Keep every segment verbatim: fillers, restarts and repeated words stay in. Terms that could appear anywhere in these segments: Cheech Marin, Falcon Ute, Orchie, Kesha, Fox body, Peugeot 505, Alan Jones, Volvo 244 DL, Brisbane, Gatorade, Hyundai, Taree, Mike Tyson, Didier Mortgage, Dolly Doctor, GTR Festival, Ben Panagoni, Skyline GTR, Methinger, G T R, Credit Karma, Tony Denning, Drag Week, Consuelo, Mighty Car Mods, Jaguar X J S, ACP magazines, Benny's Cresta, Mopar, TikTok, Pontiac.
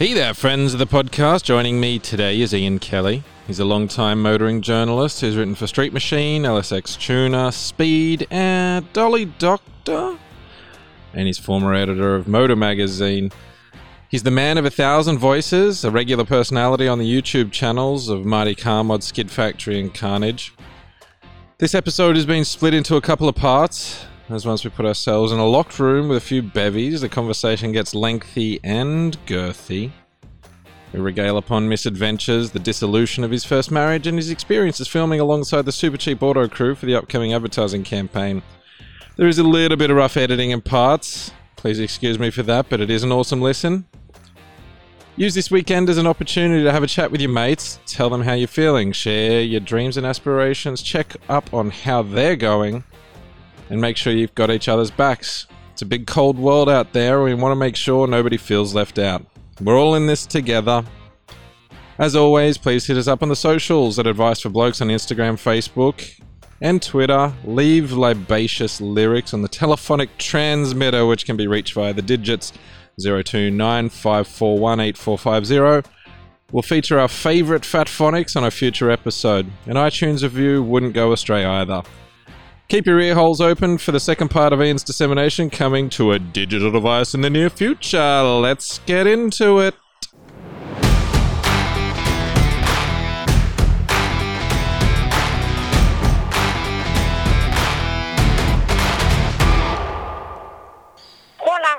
Hey there, friends of the podcast. Joining me today is Ian Kelly. He's a long-time motoring journalist who's written for Street Machine, L S X Tuner, Speed, and Dolly Doctor. And he's former editor of Motor Magazine. He's the man of a thousand voices, a regular personality on the YouTube channels of Mighty Car Mods, Skid Factory, and Carnage. This episode has been split into a couple of parts, as once we put ourselves in a locked room with a few bevies, the conversation gets lengthy and girthy. We regale upon misadventures, the dissolution of his first marriage, and his experiences filming alongside the Super Cheap auto crew for the upcoming advertising campaign. There is a little bit of rough editing in parts. Please excuse me for that, but it is an awesome listen. Use this weekend as an opportunity to have a chat with your mates, tell them how you're feeling, share your dreams and aspirations, check up on how they're going, and make sure you've got each other's backs. It's a big cold world out there, and we want to make sure nobody feels left out. We're all in this together. As always, please hit us up on the socials at Advice for Blokes on Instagram, Facebook, and Twitter. Leave libacious lyrics on the telephonic transmitter, which can be reached via the digits zero two nine five four one eight four five zero. We'll feature our favourite fat phonics on a future episode. An iTunes review wouldn't go astray either. Keep your ear holes open for the second part of Ian's dissemination coming to a digital device in the near future. Let's get into it. Hola.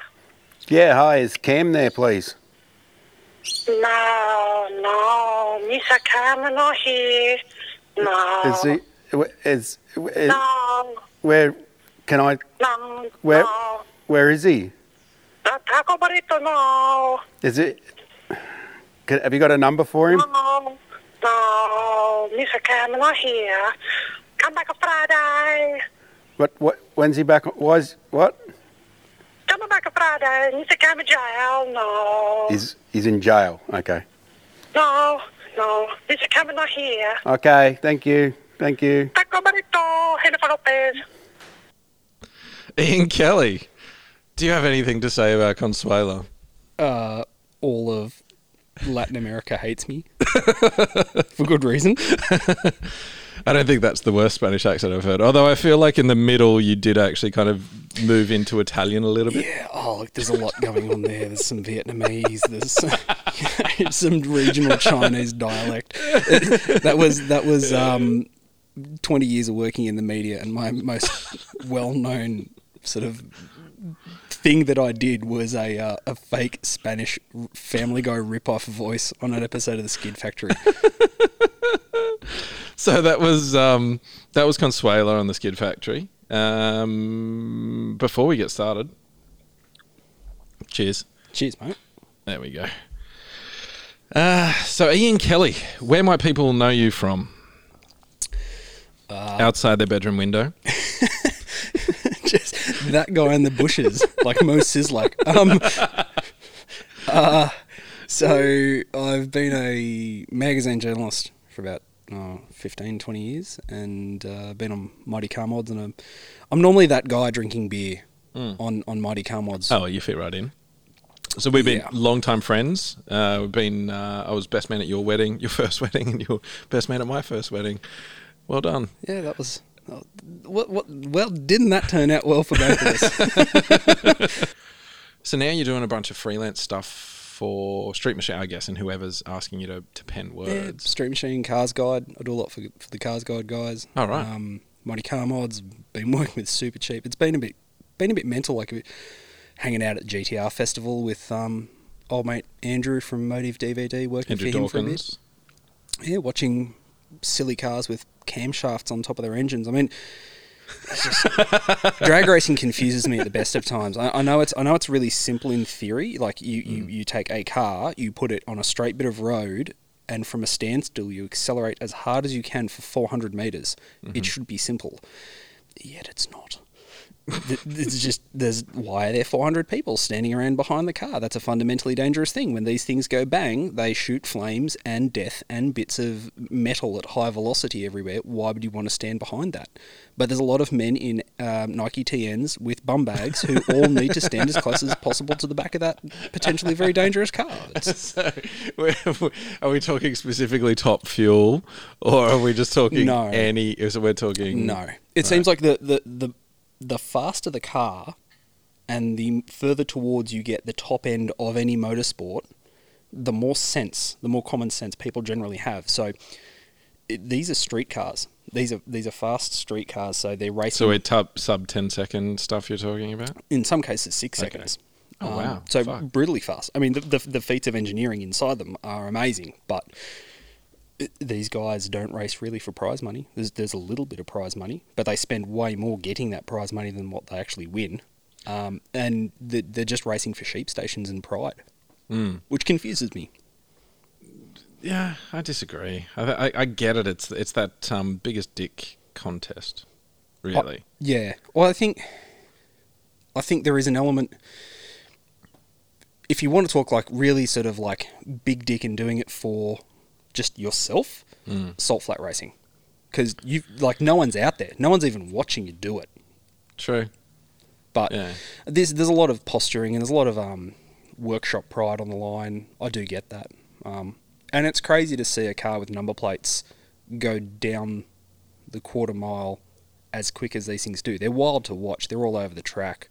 Yeah, hi, is Cam there, please? No, no, Mister Cam is not here. No. Is he? Is, is no. Where can I? No. Where? No. Where is he? Uh, Taco Burrito. No. Is it? Can, have you got a number for him? No. No. Mister Cam not here. Come back on Friday. What? What? When's he back? Was what? Come back on Friday. Mister Cam in jail. No. He's he's in jail. Okay. No. No. Mister Cam not here. Okay. Thank you. Thank you. Ian Kelly, do you have anything to say about Consuelo? Uh, all of Latin America hates me. For good reason. I don't think that's the worst Spanish accent I've heard. Although I feel like in the middle you did actually kind of move into Italian a little bit. Yeah, oh, look, there's a lot going on there. There's some Vietnamese, there's some regional Chinese dialect. That was... That was um, twenty years of working in the media, and my most well-known sort of thing that I did was a uh, a fake Spanish Family Guy rip-off voice on an episode of the Skid Factory. So that was um, that was Consuelo on the Skid Factory. Um, before we get started, cheers, cheers, mate. There we go. Uh, so Ian Kelly, where might people know you from? Uh, Outside their bedroom window. Just that guy in the bushes, like Mo Sizzler. Um, uh, so I've been a magazine journalist for about oh, fifteen, twenty years, and uh, been on Mighty Car Mods. And I'm, I'm normally that guy drinking beer mm. on, on Mighty Car Mods. Oh, you fit right in. So we've been yeah. long-time friends. Uh, we've been. Uh, I was best man at your wedding, your first wedding, and you were best man at my first wedding. Well done. Yeah, that was... Oh, what, what, well, didn't that turn out well for both of us? So now you're doing a bunch of freelance stuff for Street Machine, I guess, and whoever's asking you to, to pen words. Yeah, Street Machine, Cars Guide. I do a lot for, for the Cars Guide guys. Oh, right. Um, Mighty Car Mods. Been working with Super Cheap. It's been a bit been a bit mental, like a bit, hanging out at the G T R Festival with um, old mate Andrew from Motive D V D, working Andrew for him Dawkins. For a bit. Yeah, watching silly cars with camshafts on top of their engines. I mean, it's just, drag racing confuses me at the best of times. I, I know it's I know it's really simple in theory. Like you, mm. you, you take a car, you put it on a straight bit of road, and from a standstill, you accelerate as hard as you can for four hundred meters. Mm-hmm. It should be simple, yet it's not. It's just, there's, why are there four hundred people standing around behind the car? That's a fundamentally dangerous thing. When these things go bang, they shoot flames and death and bits of metal at high velocity everywhere. Why would you want to stand behind that? But there's a lot of men in um, Nike T Ns with bum bags who all need to stand as close as possible to the back of that potentially very dangerous car. It's... So, are we talking specifically Top Fuel, or are we just talking no. any... So we're talking... No. It right. seems like the... the, the the faster the car and the further towards you get the top end of any motorsport, the more sense, the more common sense people generally have. So it, these are street cars. These are these are fast street cars, so they're racing. So it's sub ten second stuff you're talking about? In some cases, six okay. seconds. Oh, um, wow. So Fuck. brutally fast. I mean, the, the, the feats of engineering inside them are amazing, but... These guys don't race really for prize money. There's there's a little bit of prize money, but they spend way more getting that prize money than what they actually win. Um, and the, they're just racing for sheep stations and pride, mm. which confuses me. Yeah, I disagree. I, I, I get it. It's it's that um, biggest dick contest, really. I, yeah. Well, I think I think there is an element. If you want to talk like really sort of like big dick and doing it for just yourself, mm. salt flat racing, because you like no one's out there, no one's even watching you do it. True, but yeah. there's there's a lot of posturing and there's a lot of um, workshop pride on the line. I do get that, um, and it's crazy to see a car with number plates go down the quarter mile as quick as these things do. They're wild to watch. They're all over the track,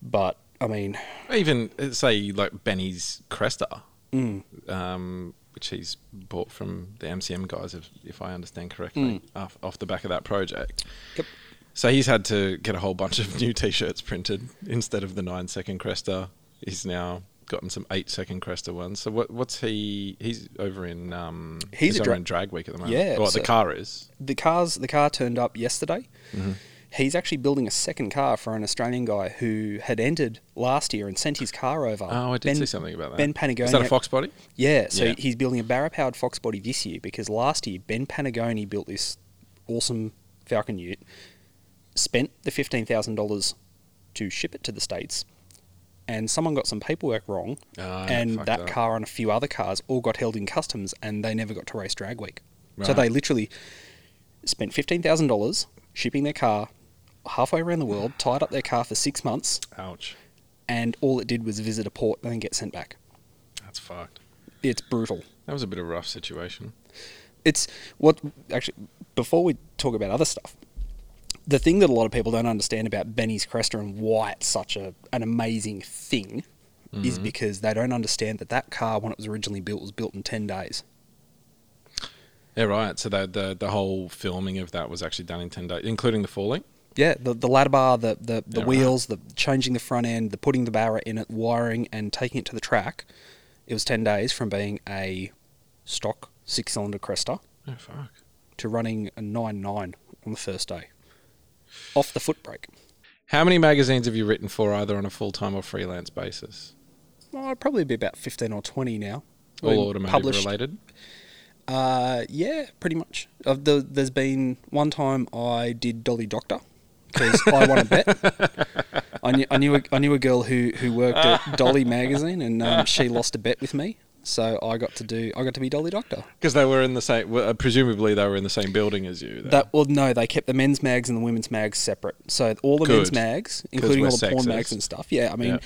but I mean, even say like Benny's Cresta. Mm. Um, which he's bought from the M C M guys, if, if I understand correctly, mm. off, off the back of that project. Yep. So he's had to get a whole bunch of new T-shirts printed. Instead of the nine-second Cresta, he's now gotten some eight-second Cresta ones. So what, what's he... He's over in um, he's, he's over dra- in Drag Week at the moment. Yeah. Well, so the car is. The, cars, the car turned up yesterday. Mm-hmm. He's actually building a second car for an Australian guy who had entered last year and sent his car over. Oh, I did Ben, see something about that. Ben Panagoni. Is that a Fox body? Yeah. So yeah. he's building a Barra-powered Fox body this year, because last year Ben Panagoni built this awesome Falcon Ute, spent the fifteen thousand dollars to ship it to the States, and someone got some paperwork wrong, oh, and that, that car and a few other cars all got held in customs, and they never got to race Drag Week. Right. So they literally spent fifteen thousand dollars shipping their car halfway around the world, tied up their car for six months. Ouch. And all it did was visit a port and then get sent back. That's fucked. It's brutal. That was a bit of a rough situation. It's what, actually, before we talk about other stuff, the thing that a lot of people don't understand about Benny's Cresta and why it's such a, an amazing thing mm-hmm. is because they don't understand that that car, when it was originally built, was built in ten days. Yeah, right. So the, the the whole filming of that was actually done in ten days, including the falling? Yeah, the, the ladder bar, the, the, the yeah, wheels, right. the changing the front end, the putting the barra in it, wiring and taking it to the track. It was ten days from being a stock six-cylinder Cresta oh, fuck. to running a nine nine on the first day, off the foot brake. How many magazines have you written for, either on a full-time or freelance basis? Well, I'd probably be about fifteen or twenty now. All I mean, automotive-related? Uh, yeah, pretty much. I've, the, there's been one time I did Dolly Doctor because I won a bet. I knew I knew a, I knew a girl who, who worked at Dolly Magazine, and um, she lost a bet with me, so I got to do I got to be Dolly Doctor because they were in the same. Uh, presumably, they were in the same building as you. Though. That well, no, they kept the men's mags and the women's mags separate. So all the Good. men's mags, including all the sexist. porn mags and stuff. Yeah, I mean, yep.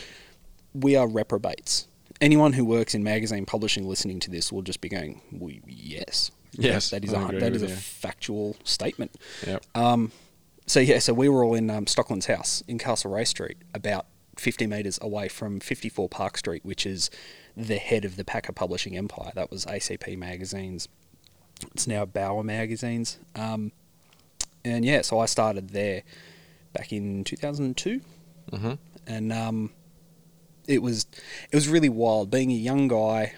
we are reprobates. Anyone who works in magazine publishing listening to this will just be going, well, yes. Yes. That is a, that is a factual statement. Yep. Um, so, yeah, so we were all in um, Stockland's house in Castlereagh Street, about fifty metres away from fifty-four Park Street, which is the head of the Packer Publishing empire. That was A C P Magazines. It's now Bauer Magazines. Um, and, yeah, so I started there back in two thousand two. Mm-hmm. And... Um, It was it was really wild. Being a young guy,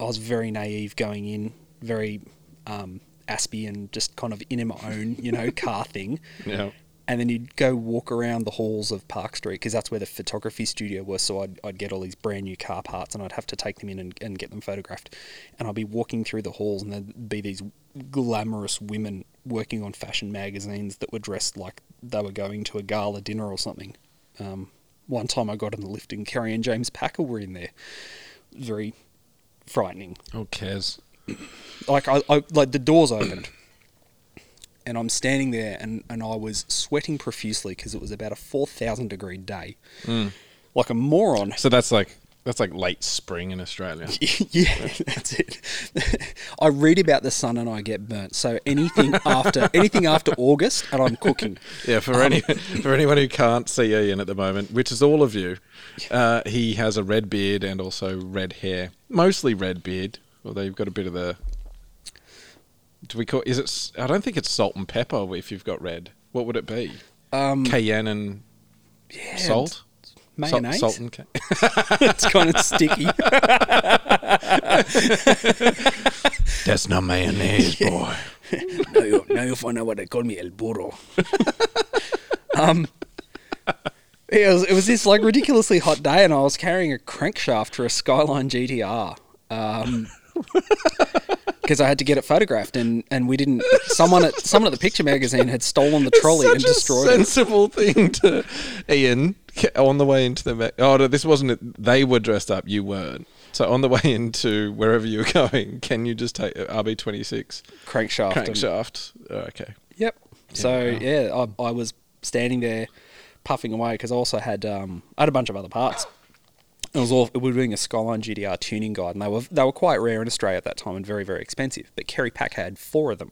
I was very naive going in, very um, aspy and just kind of in my own, you know, car thing. Yeah. and then you'd go walk around the halls of Park Street, because that's where the photography studio was, so I'd, I'd get all these brand new car parts, and I'd have to take them in and, and get them photographed, and I'd be walking through the halls, and there'd be these glamorous women working on fashion magazines that were dressed like they were going to a gala dinner or something. Um, one time I got in the lift and Kerry and James Packer were in there. Very frightening. Oh, cares. Like, I, I, like the doors opened. And I'm standing there, and, and I was sweating profusely because it was about a four thousand degree day. Mm. Like a moron. So that's like that's like late spring in Australia. Yeah, that's it. I read about the sun and I get burnt. So anything after anything after August, and I'm cooking. Yeah, for um, any for anyone who can't see Ian at the moment, which is all of you, uh, he has a red beard and also red hair. Mostly red beard, although you've got a bit of the... Do we call is it? I don't think it's salt and pepper. If you've got red, what would it be? Um, Cayenne and yeah, salt, mayonnaise, salt, salt and ca- It's kind of sticky. That's not mayonnaise, boy. now you now you find out what they call me, el burro. um, it was it was this like ridiculously hot day, and I was carrying a crankshaft for a Skyline G T R. Um. Because I had to get it photographed, and, and we didn't. Someone at someone at the picture magazine had stolen the trolley and destroyed it. Such a sensible thing to Ian on the way into the. Ma- oh, no, this wasn't it. They were dressed up. You weren't. So on the way into wherever you were going, can you just take R B twenty-six crankshaft? Crankshaft. And, oh, okay. Yep. Yeah, so wow. yeah, I, I was standing there, puffing away because I also had um I had a bunch of other parts. It was all, we were doing a Skyline G T R tuning guide, and they were they were quite rare in Australia at that time and very, very expensive. But Kerry Pack had four of them,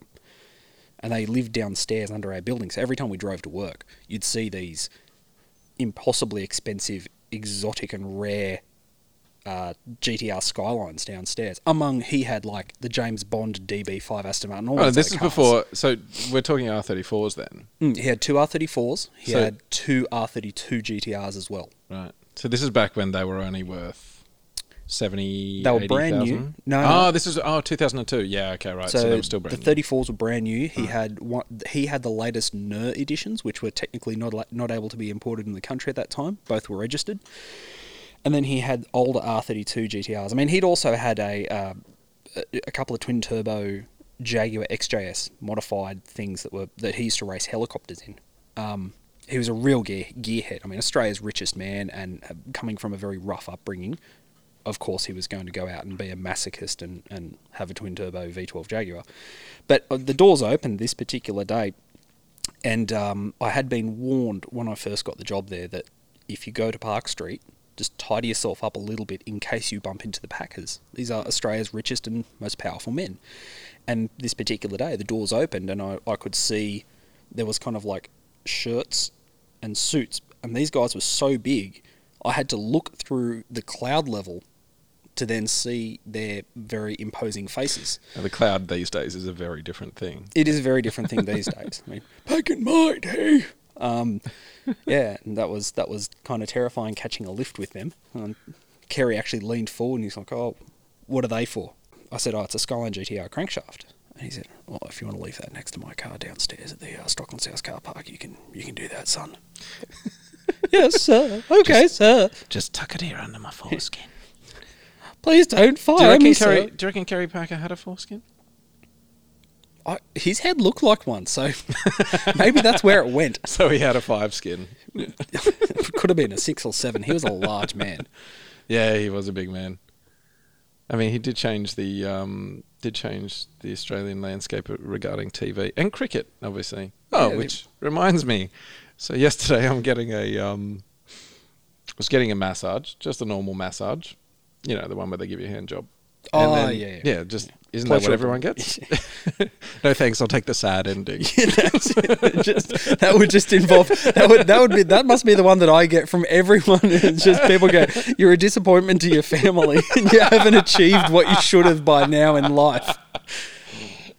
and they lived downstairs under our building. So every time we drove to work, you'd see these impossibly expensive, exotic and rare uh, G T R Skylines downstairs. Among, he had like the James Bond D B five Aston Martin. All oh, this is cars. Before, so we're talking R thirty-fours then? Mm, he had two R thirty-fours. He so, had two R thirty-two G T Rs as well. Right. So this is back when they were only worth seventy, They were eighty, brand thousand. New. No. Oh, no. This is oh two thousand two. Yeah, okay, right. So, so they were still brand new. The thirty-fours were brand new. He oh. had one, he had the latest N E R editions, which were technically not not able to be imported in the country at that time. Both were registered. And then he had older R thirty-two G T Rs. I mean, he'd also had a uh, a couple of twin turbo Jaguar X J S modified things that were that he used to race helicopters in. Um He was a real gear gearhead. I mean, Australia's richest man, and uh, coming from a very rough upbringing, of course he was going to go out and be a masochist and, and have a twin-turbo V twelve Jaguar. But uh, the doors opened this particular day, and um, I had been warned when I first got the job there that if you go to Park Street, just tidy yourself up a little bit in case you bump into the Packers. These are Australia's richest and most powerful men. And this particular day, the doors opened, and I, I could see there was kind of like shirts and suits, and these guys were so big I had to look through the cloud level to then see their very imposing faces. Now, the cloud these days is a very different thing. It is a very different thing these days. I mean, back in my day. Um, yeah, and that was that was kind of terrifying catching a lift with them. Um, Kerry actually leaned forward and he's like, oh, what are they for? I said, oh, it's a Skyline G T R crankshaft. And he said, well, if you want to leave that next to my car downstairs at the uh, Stockland South car park, you can you can do that, son. Yes, sir. Okay, just, sir. Just tuck it here under my foreskin. Please don't fire do me, Kerry, sir. Do you reckon Kerry Packer had a foreskin? I, his head looked like one, so maybe that's where it went. So he had a five skin. Could have been a six or seven. He was a large man. Yeah, he was a big man. I mean, he did change the... Um, Did change the Australian landscape regarding T V and cricket, obviously. Oh, yeah, which they... reminds me. So yesterday, I'm getting a, um, was getting a massage, just a normal massage, you know, the one where they give you a hand job. Oh, and then, yeah, yeah, yeah. Just yeah. Isn't Pleasure. That what everyone gets? No thanks. I'll take the sad ending. Yeah, that's it. Just, that would just involve that would that would be that must be the one that I get from everyone. It's just people go, "You're a disappointment to your family, and you haven't achieved what you should have by now in life."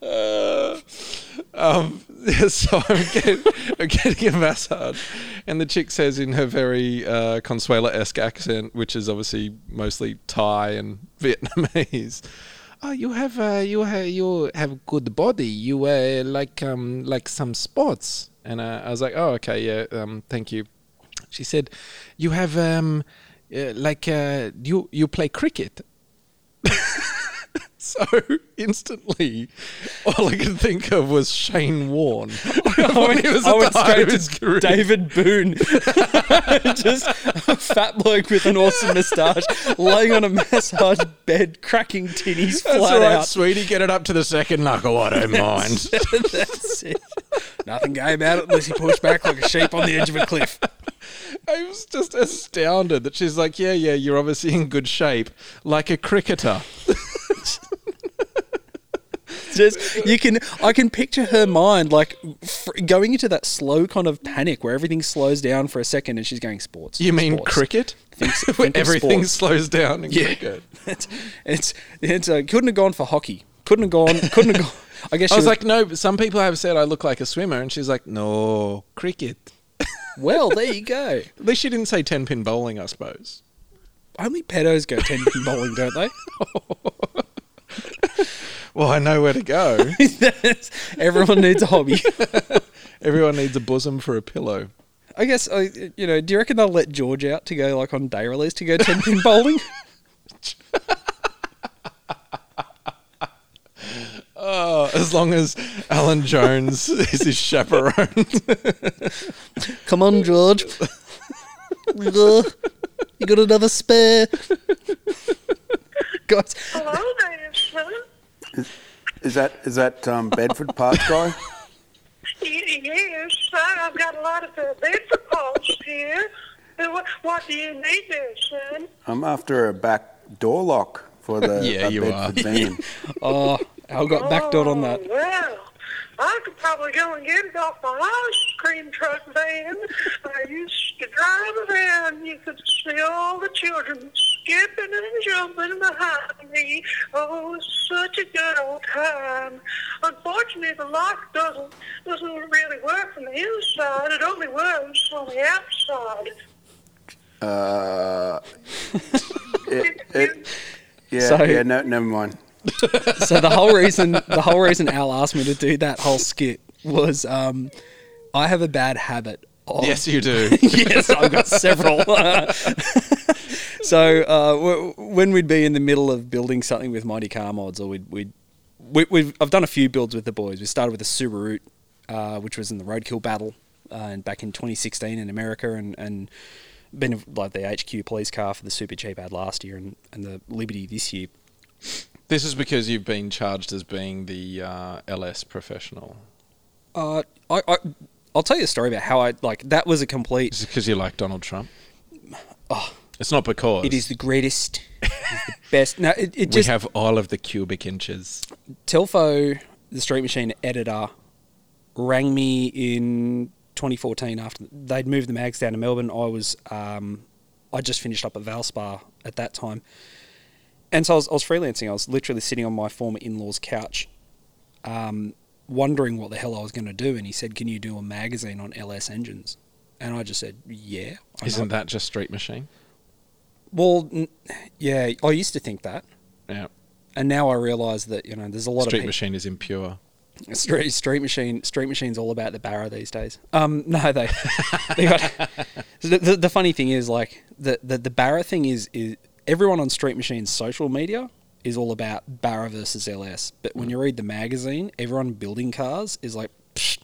Uh, um, so I'm getting, I'm getting a massage, and the chick says in her very uh, Consuela-esque accent, which is obviously mostly Thai and Vietnamese. Oh, you have uh, you have you have good body. You uh, like um like some sports. And uh, I was like, oh, okay, yeah, um, thank you. She said, you have, um, uh, like, uh, you, you play cricket. So instantly, all I could think of was Shane Warne. When he was I went straight to David Boon. Just a fat bloke with an awesome moustache laying on a massage bed, cracking tinnies flat out. That's right, sweetie, get it up to the second knuckle, I don't mind. That's it. Nothing gay about it unless he pushed back like a sheep on the edge of a cliff. I was just astounded that she's like, yeah, yeah, you're obviously in good shape, like a cricketer. Just, you can, I can picture her mind like f- going into that slow kind of panic where everything slows down for a second and she's going sports. You mean sports. Cricket? Think, think when everything sports. Slows down in yeah. cricket. it's it's, it's uh, couldn't have gone for hockey. Couldn't have gone. Couldn't have gone. I guess I was, was like, no. But some people have said I look like a swimmer, and she's like, no, cricket. Well, there you go. At least she didn't say ten pin bowling, I suppose. Only pedos go ten pin bowling, don't they? Well, I know where to go. Everyone needs a hobby. Everyone needs a bosom for a pillow. I guess, uh, you know, do you reckon they'll let George out to go, like, on day release to go ten-pin bowling? Oh, as long as Alan Jones is his chaperone. Come on, George. You got another spare? Guys. Hello, David. Is, is that is that um, Bedford Park guy? Yes, sir. I've got a lot of uh, Bedford Parks here. What, what do you need there, son? I'm after a back door lock for the yeah, you Bedford are. Van. Oh, I've got backdoored on that. Oh, well, I could probably go and get it off my ice cream truck van. I used to drive around. You could see all the children skipping and jumping behind me. Oh, such a good old time. Unfortunately, the lock doesn't doesn't really work from the inside. It only works from the outside. Uh, it, it, yeah, so, yeah, no, never mind. So the whole reason the whole reason Al asked me to do that whole skit was um, I have a bad habit. Of, yes, you do. Yes, I've got several. So uh, w- when we'd be in the middle of building something with Mighty Car Mods, or we'd, we'd we, we've I've done a few builds with the boys. We started with a Subaru, uh, which was in the roadkill battle, uh, and back in twenty sixteen in America, and, and been like the H Q police car for the Super Cheap ad last year, and, and the Liberty this year. This is because you've been charged as being the uh, L S professional. Uh, I, I I'll tell you a story about how I like that was a complete. Is it because you like Donald Trump? Oh. It's not because. It is the greatest. It is the best. No, it, it just, we have all of the cubic inches. Telfo, the Street Machine editor, rang me in twenty fourteen after they'd moved the mags down to Melbourne. I was, um, I just finished up at Valspar at that time. And so I was, I was freelancing. I was literally sitting on my former in-law's couch, um, wondering what the hell I was going to do. And he said, can you do a magazine on L S engines? And I just said, yeah. I Isn't know. That just Street Machine? Well, yeah, I used to think that. Yeah. And now I realise that, you know, there's a lot Street of... Street Machine is impure. Street, Street Machine Street Machine's all about the Barra these days. Um, no, they... they got, the, the, the funny thing is, like, the, the, the Barra thing is, is... Everyone on Street Machine's social media is all about Barra versus L S. But when mm. you read the magazine, everyone building cars is like, psh,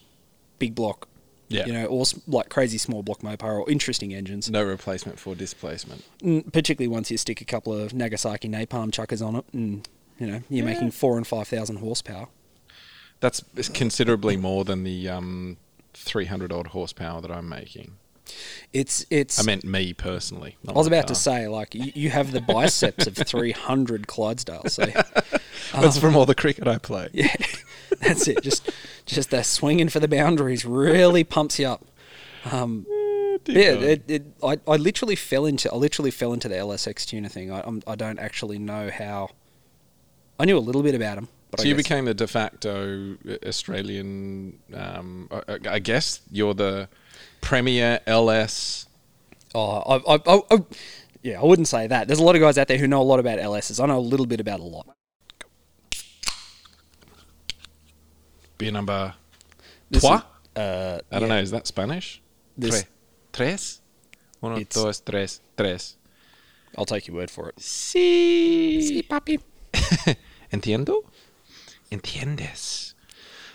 big block. Yeah. You know, or like crazy small block Mopar or interesting engines. No replacement for displacement. Mm, particularly once you stick a couple of Nagasaki napalm chuckers on it and, you know, you're yeah. making four and five thousand horsepower. That's considerably more than the um, three hundred odd horsepower that I'm making. It's, it's... I meant me personally. I was about car. to say, like, you, you have the biceps of three hundred Clydesdales. So, that's um, from all the cricket I play. Yeah. That's it. Just, just that swinging for the boundaries really pumps you up. Um, yeah, it, it, I, I literally fell into, I literally fell into the L S X Tuner thing. I, I'm, I don't actually know how. I knew a little bit about them. But so I you became the de facto Australian. Um, I, I guess you're the premier L S. Oh, I, I, I, I, yeah, I wouldn't say that. There's a lot of guys out there who know a lot about L Ss. I know a little bit about a lot. Beer number this three? Is, Uh, I don't yeah. know, is that Spanish? This tres? Uno, dos, tres. Tres. I'll take your word for it. Sí. Sí, papi. Entiendo? Entiendes.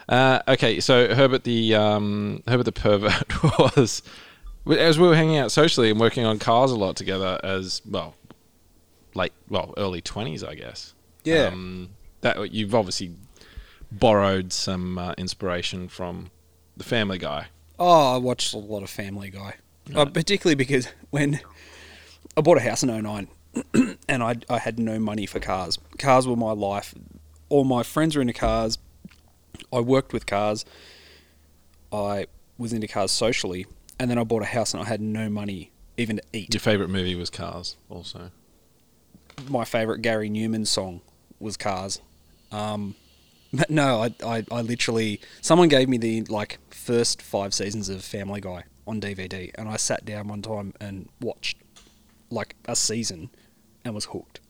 Uh, okay, so Herbert the um, Herbert the pervert was, as we were hanging out socially and working on cars a lot together as, well, late, well, early twenties, I guess. Yeah. Um, that you've obviously borrowed some uh, inspiration from the Family Guy. Oh, I watched a lot of Family Guy. Right. Uh, particularly because when I bought a house in oh nine and I, I had no money for cars. Cars were my life. All my friends were into cars. I worked with cars. I was into cars socially. And then I bought a house and I had no money even to eat. Your favourite movie was Cars also. My favourite Gary Newman song was Cars. Um, but no, I, I, I literally... Someone gave me the like first five seasons of Family Guy on D V D and I sat down one time and watched like a season and was hooked.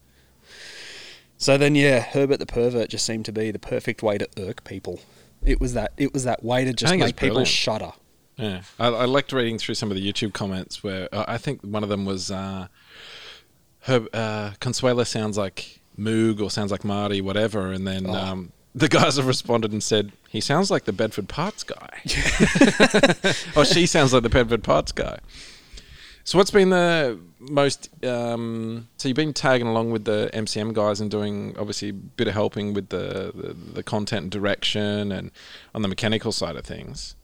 So then, yeah, Herbert the Pervert just seemed to be the perfect way to irk people. It was that it was that way to just make people shudder. Yeah, I, I liked reading through some of the YouTube comments where uh, I think one of them was uh, Herb, uh, Consuela sounds like Moog or sounds like Marty, whatever, and then... Oh. Um, the guys have responded and said, he sounds like the Bedford Parts guy. Or she sounds like the Bedford Parts guy. So what's been the most... Um, so you've been tagging along with the M C M guys and doing, obviously, a bit of helping with the, the, the content and direction and on the mechanical side of things.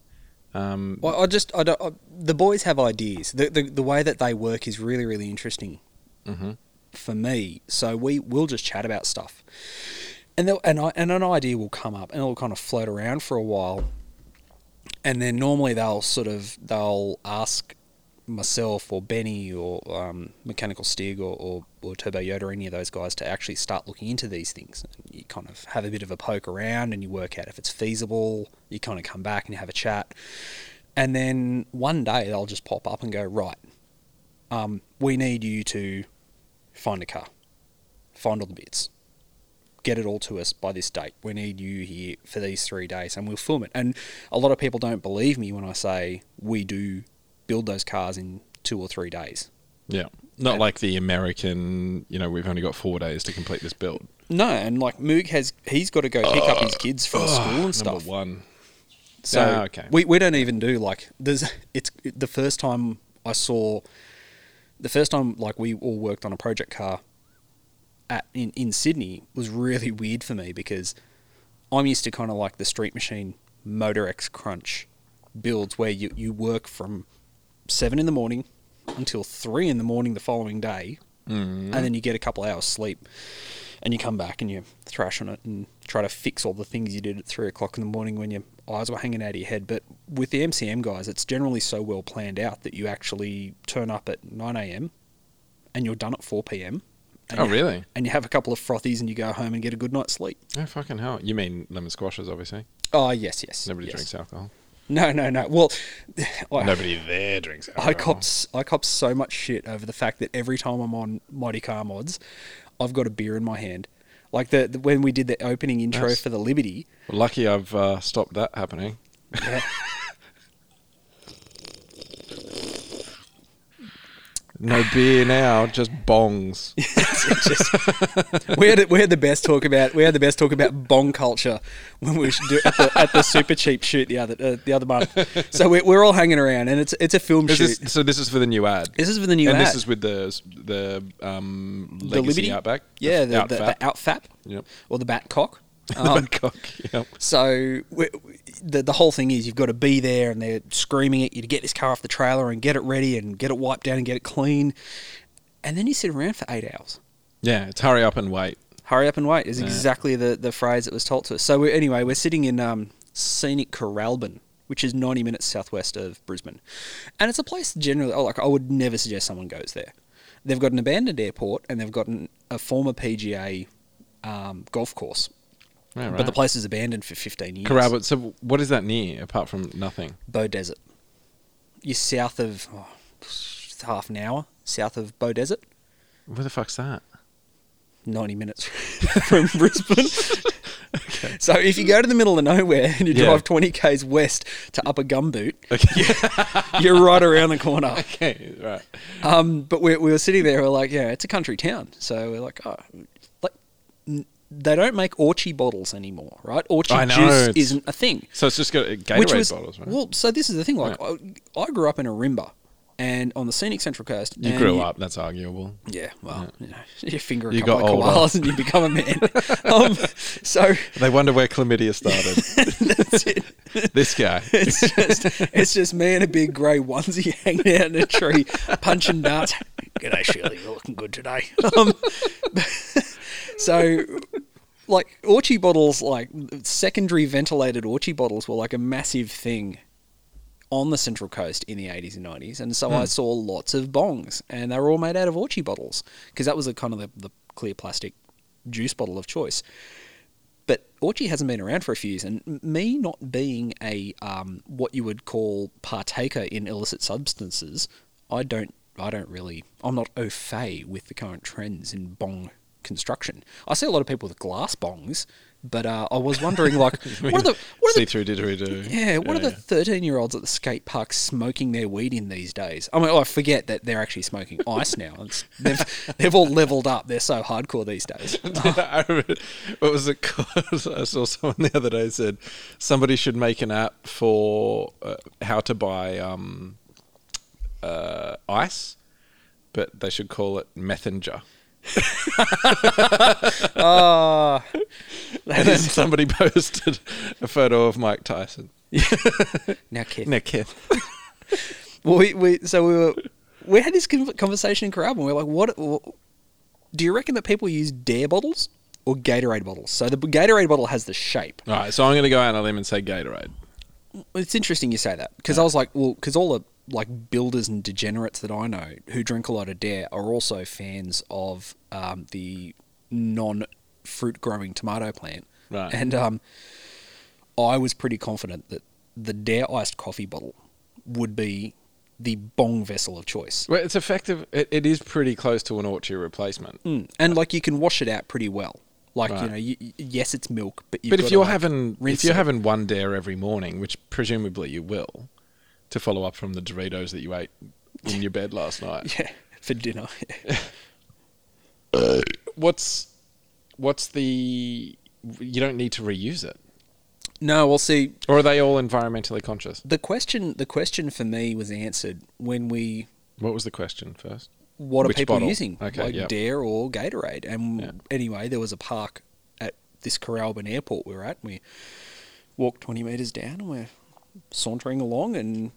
Um, well, I just... I don't, I, the boys have ideas. The, the the way that they work is really, really interesting mm-hmm. for me. So we, we'll just chat about stuff. And, and, I, and an idea will come up and it'll kind of float around for a while. And then normally they'll sort of, they'll ask myself or Benny or um, Mechanical Stig or, or, or Turbo Yoda, any of those guys, to actually start looking into these things. And you kind of have a bit of a poke around and you work out if it's feasible. You kind of come back and you have a chat. And then one day they'll just pop up and go, right, um, we need you to find a car, find all the bits. Get it all to us by this date. We need you here for these three days and we'll film it. And a lot of people don't believe me when I say we do build those cars in two or three days. Yeah. Not and like the American, you know, we've only got four days to complete this build. No, and like Moog has, he's got to go pick uh, up his kids from uh, school and stuff. Number one. So oh, okay. we, we don't even do like, there's, it's the first time I saw, the first time like we all worked on a project car At, in, in Sydney was really weird for me because I'm used to kind of like the Street Machine Motor X Crunch builds where you, you work from seven in the morning until three in the morning the following day mm. and then you get a couple hours sleep and you come back and you thrash on it and try to fix all the things you did at three o'clock in the morning when your eyes were hanging out of your head. But with the M C M guys, it's generally so well planned out that you actually turn up at nine a.m. and you're done at four p.m. And oh, you, really? And you have a couple of frothies and you go home and get a good night's sleep. Oh, fucking hell. You mean lemon squashes, obviously? Oh, yes, yes. Nobody yes. drinks alcohol. No, no, no. Well... I, Nobody there drinks alcohol. I copped, I copped so much shit over the fact that every time I'm on Mighty Car Mods, I've got a beer in my hand. Like the, the when we did the opening intro nice. for the Liberty... Well, lucky I've uh, stopped that happening. Yeah. No beer now, just bongs. just, we, had, we had the best talk about we had the best talk about bong culture when we were at the, at the Super Cheap shoot the other uh, the other month. So we, we're all hanging around, and it's it's a film is shoot. This, so this is for the new ad. This is for the new and ad, and this is with the the um the Liberty Outback. Yeah, the Outfap, the, the Outfap yep. or the Batcock. Um, Bangkok, yeah. So we, the the whole thing is you've got to be there and they're screaming at you to get this car off the trailer and get it ready and get it wiped down and get it clean. And then you sit around for eight hours. Yeah, it's hurry up and wait. Hurry up and wait is yeah. exactly the, the phrase that was told to us. So we, anyway, we're sitting in um, scenic Coralbin, which is ninety minutes southwest of Brisbane. And it's a place generally, oh, like I would never suggest someone goes there. They've got an abandoned airport and they've got an, a former P G A um, golf course. Yeah, right. But the place is abandoned for fifteen years. Coralbin. So what is that near, apart from nothing? Bow Desert. You're south of oh, half an hour, south of Bow Desert. Where the fuck's that? ninety minutes from Brisbane. Okay. So if you go to the middle of nowhere and you yeah. drive twenty kays west to Upper Gumboot, okay. you're right around the corner. Okay, right. Um, but we, we were sitting there, we we're like, yeah, it's a country town. So we're like, oh, like, they don't make Orchie bottles anymore, right? Orchie know, juice isn't a thing. So it's just got Gatorade Which was, bottles, right? Well, so this is the thing. Like, yeah. I, I grew up in Arimba. And on the scenic Central Coast. You grew you, up, that's arguable. Yeah, well, yeah. you know, you finger a you couple of koalas and you become a man. um, so They wonder where chlamydia started. That's it. This guy. It's just it's just me in a big grey onesie hanging out in a tree, punching darts. G'day, Shirley, you're looking good today. Um, so... like, Orchie bottles, like, secondary ventilated Orchie bottles were like a massive thing on the Central Coast in the eighties and nineties, and so hmm. I saw lots of bongs, and they were all made out of Orchie bottles, because that was the kind of the, the clear plastic juice bottle of choice. But Orchie hasn't been around for a few years, and me not being a um, what you would call partaker in illicit substances, I don't, I don't really, I'm not au fait with the current trends in bong construction. I see a lot of people with glass bongs. But uh, I was wondering, like, what are the... What are see-through didgeridoo. Yeah, what yeah, are the thirteen-year-olds at the skate park smoking their weed in these days? I mean, oh, I forget that they're actually smoking ice now. It's, they've, they've all leveled up. They're so hardcore these days. I remember, what was it called? I saw someone the other day said somebody should make an app for uh, how to buy um, uh, ice, but they should call it Methinger. oh, and then somebody posted a photo of Mike Tyson. now Keith. Now Keith. well, we, we so we were we had this conversation in Carabin. We were like, what, what? Do you reckon that people use Dare bottles or Gatorade bottles? So the Gatorade bottle has the shape. All right. So I'm going to go out on a limb and say Gatorade. It's interesting you say that because yeah. I was like, well, because all the like builders and degenerates that I know who drink a lot of Dare are also fans of um, the non-fruit growing tomato plant. Right. And um, I was pretty confident that the Dare iced coffee bottle would be the bong vessel of choice. Well, it's effective. It, it is pretty close to an Orchie replacement. Mm. And like you can wash it out pretty well. Like, right. you know, you, yes, it's milk, but you've but got if you're to, like, having if you're it. having one Dare every morning, which presumably you will, to follow up from the Doritos that you ate in your bed last night. Yeah, for dinner. Yeah. what's what's the... You don't need to reuse it. No, we'll see. Or are they all environmentally conscious? The question the question for me was answered when we... What was the question first? What Which are people bottle? using? Okay, like yep. Dare or Gatorade? And yeah. anyway, there was a park at this Carralban airport we were at. We walked twenty metres down and we're... sauntering along and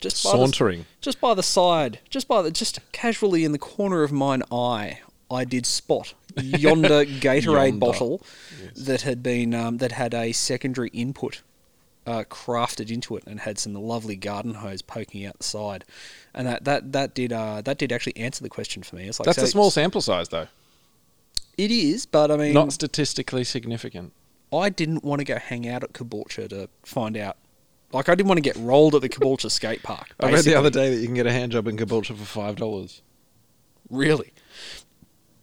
just by sauntering, the, just by the side, just by the, just casually in the corner of mine eye, I did spot yonder Gatorade yonder. bottle yes. that had been um, that had a secondary input uh, crafted into it and had some lovely garden hose poking out the side, and that that that did uh, that did actually answer the question for me. It's like that's so a small sample size though. It is, but I mean, not statistically significant. I didn't want to go hang out at Caboolture to find out. Like, I didn't want to get rolled at the Caboolture skate park. Basically. I read the other day that you can get a hand job in Caboolture for five dollars. Really?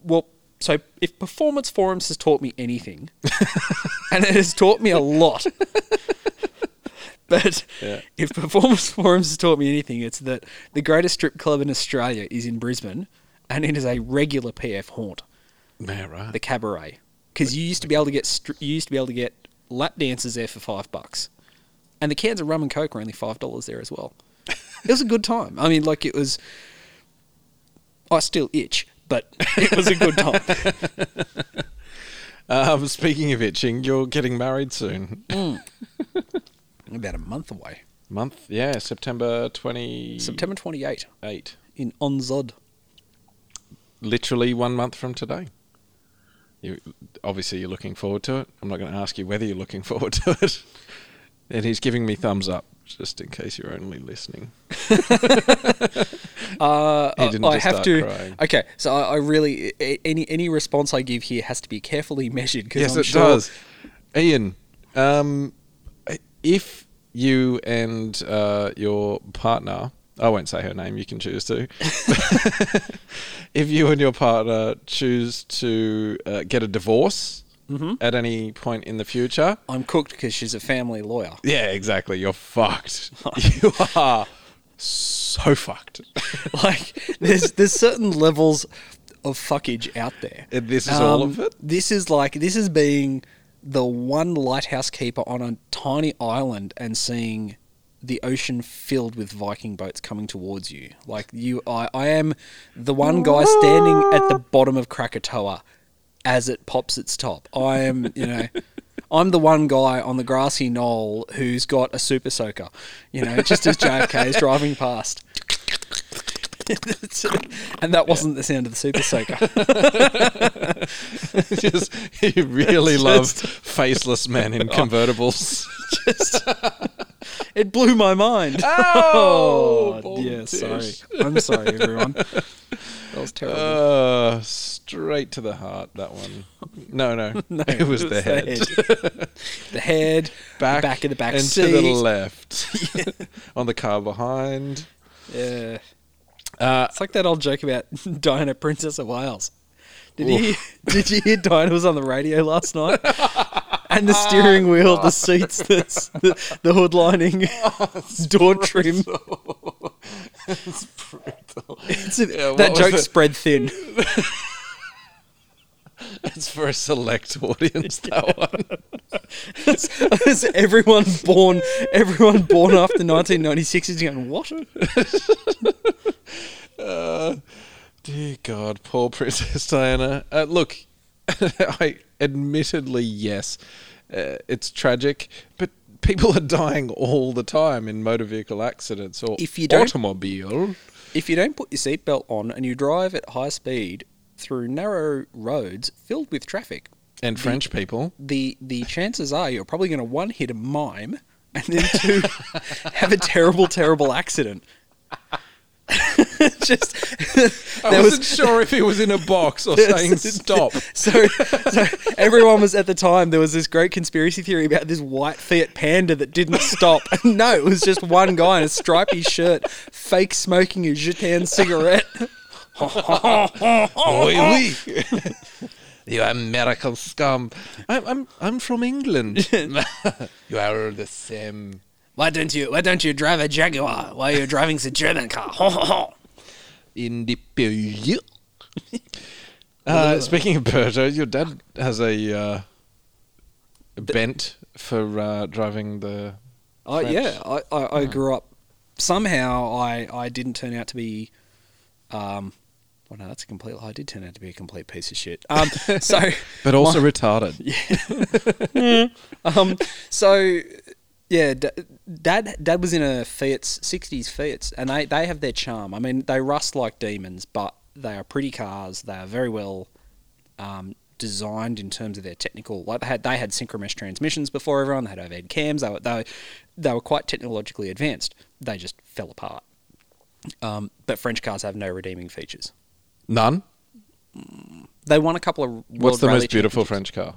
Well, so if Performance Forums has taught me anything, and it has taught me a lot, but yeah. if Performance Forums has taught me anything, it's that the greatest strip club in Australia is in Brisbane, and it is a regular P F haunt. Yeah, right. The cabaret. Because you used to be able to get str- you used to be able to get lap dancers there for five bucks. And the cans of rum and coke were only five dollars there as well. It was a good time. I mean, like, it was... I still itch, but it was a good time. um, speaking of itching, you're getting married soon. Mm. About a month away. Month? Yeah, September twentieth... September twenty-eighth. eight. In Onzod. Literally one month from today. You obviously, you're looking forward to it. I'm not going to ask you whether you're looking forward to it. And he's giving me thumbs up, just in case you're only listening. uh, he didn't I just have start to. Crying. Okay, so I, I really any any response I give here has to be carefully measured. Cause yes, I'm it sure does. Ian, um, if you and uh, your partner, I won't say her name. You can choose to. If you and your partner choose to uh, get a divorce mm-hmm. at any point in the future. I'm cooked because she's a family lawyer. Yeah, exactly. You're fucked. You are so fucked. Like, there's there's certain levels of fuckage out there. This is um, all of it? This is like, this is being the one lighthouse keeper on a tiny island and seeing the ocean filled with Viking boats coming towards you. Like, you, I, I am the one guy standing at the bottom of Krakatoa as it pops its top. I am, you know, I'm the one guy on the grassy knoll who's got a super soaker, you know, just as J F K is driving past. And that wasn't yeah. the sound of the super soaker. Just, you really love faceless men in convertibles. Just, it blew my mind. Oh, oh yeah, dish. sorry. I'm sorry, everyone. That was terrible. Uh, straight to the heart, that one. No, no, no it was it the was head. The head, the head back, back of the back and seat. And to the left. Yeah. On the car behind. Yeah. Uh, it's like that old joke about Diana, Princess of Wales. Did you, did you hear Diana was on the radio last night? And the steering oh, wheel, God. the seats, the, the, the hood lining, oh, door brutal. trim. It's brutal. It's a, yeah, that joke spread thin. It's for a select audience, that one. it's, it's everyone born, everyone born after nineteen ninety-six is going, what? uh, dear God, poor Princess Diana. Uh, look, I admittedly, yes, uh, it's tragic, but people are dying all the time in motor vehicle accidents or if you automobile. If you don't put your seatbelt on and you drive at high speed through narrow roads filled with traffic and French the, people, the the chances are you're probably going to one hit a mime and then two have a terrible, terrible accident. Just, I wasn't was, sure if he was in a box or saying stop. So, so everyone was at the time, there was this great conspiracy theory about this white Fiat Panda that didn't stop. No, it was just one guy in a stripy shirt, fake smoking a Jutan cigarette. Oui, oui. You American scum. I'm, I'm, I'm from England. You are the same. Why don't you Why don't you drive a Jaguar while you're driving the German car? Ho, ho, ho. In the Peugeot. uh, speaking of Peugeot, your dad has a uh, bent for uh, driving the Oh French. Yeah, I, I, I grew up. Somehow I, I didn't turn out to be... Um, well, no, that's a complete... I did turn out to be a complete piece of shit. Um, so, But also my, retarded. Yeah. um, so... Yeah, dad dad was in a Fiat's, sixties Fiat's, and they, they have their charm. I mean, they rust like demons, but they are pretty cars. They are very well um, designed in terms of their technical... Like they had they had synchromesh transmissions before everyone. They had overhead cams. They were, they, they were quite technologically advanced. They just fell apart. Um, but French cars have no redeeming features. None? Mm, they won a couple of World What's the Rally most beautiful French car?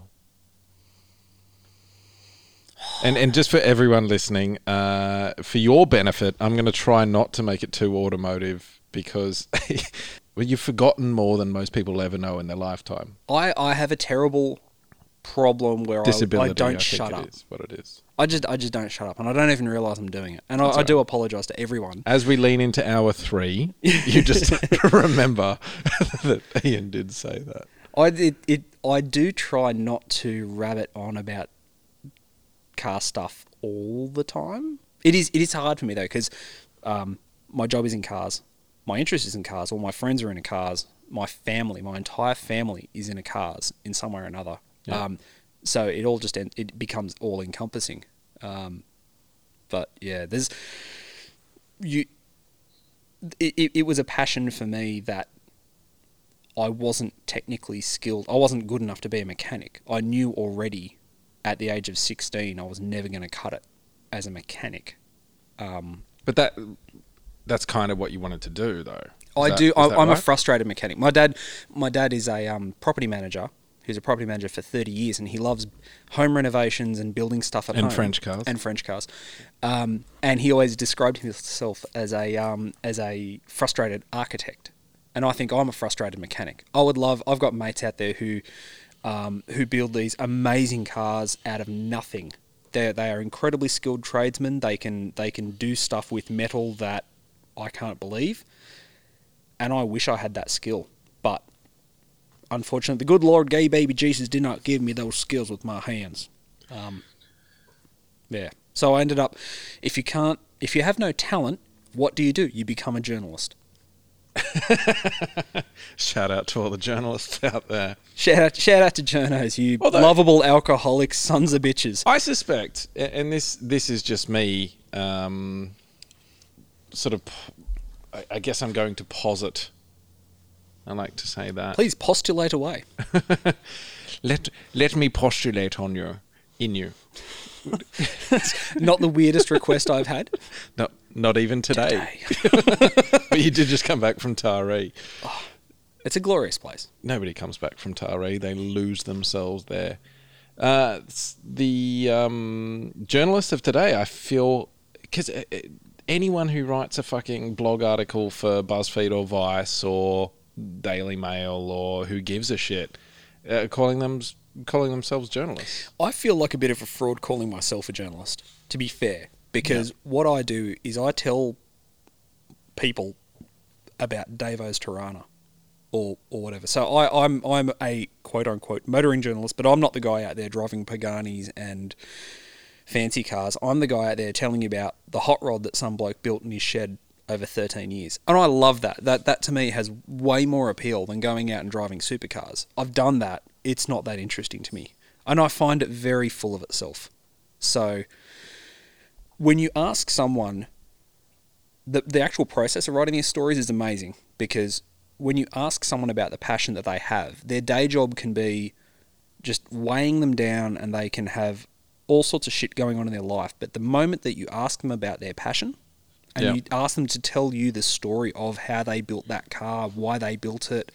And and just for everyone listening, uh, for your benefit, I'm going to try not to make it too automotive because well, you've forgotten more than most people ever know in their lifetime. I, I have a terrible problem where Disability, I, I don't I shut up. Is what it is. I just I just don't shut up, and I don't even realise I'm doing it. And I, right. I do apologise to everyone. As we lean into hour three, you just remember that Ian did say that. I it, it I do try not to rabbit on about car stuff all the time. It is it is hard for me though because um, my job is in cars, my interest is in cars, all my friends are in cars, my family, my entire family is in a cars in some way or another. Yeah. Um, so it all just en- it becomes all encompassing. Um, but yeah, there's you. It, it it was a passion for me that I wasn't technically skilled. I wasn't good enough to be a mechanic. I knew already. At the age of sixteen, I was never going to cut it as a mechanic. Um, but that that's kind of what you wanted to do, though. Is I that, do. I, I'm right? a frustrated mechanic. My dad my dad is a um, property manager who's a property manager for thirty years, and he loves home renovations and building stuff at and home. And French cars. And French cars. Um, and he always described himself as a um, as a frustrated architect. And I think I'm a frustrated mechanic. I would love... I've got mates out there who... um, who build these amazing cars out of nothing. They they are incredibly skilled tradesmen. They can they can do stuff with metal that I can't believe, and I wish I had that skill. But unfortunately, the good Lord, gay baby Jesus, did not give me those skills with my hands. Um, yeah. So I ended up, if you can't, if you have no talent, what do you do? You become a journalist. Shout out to all the journalists out there. Shout out, shout out to journos, you Although, lovable alcoholic sons of bitches. I suspect, and this this is just me, um, sort of, I guess I'm going to posit. I like to say that. Please postulate away. let let me postulate on you, in you. Not the weirdest request I've had. No, not even today. today. But you did just come back from Taree. Oh, it's a glorious place. Nobody comes back from Taree. They lose themselves there. Uh, the um, journalists of today, I feel... Because anyone who writes a fucking blog article for BuzzFeed or Vice or Daily Mail or who gives a shit, uh, calling them... calling themselves journalists. I feel like a bit of a fraud calling myself a journalist, to be fair, because yeah. what I do is I tell people about Davo's Tirana or or whatever. So I, I'm I'm a quote-unquote motoring journalist, but I'm not the guy out there driving Paganis and fancy cars. I'm the guy out there telling you about the hot rod that some bloke built in his shed over thirteen years. And I love that. That, that to me, has way more appeal than going out and driving supercars. I've done that. It's not that interesting to me. And I find it very full of itself. So when you ask someone, the the actual process of writing these stories is amazing, because when you ask someone about the passion that they have, their day job can be just weighing them down and they can have all sorts of shit going on in their life. But the moment that you ask them about their passion and yeah. you ask them to tell you the story of how they built that car, why they built it,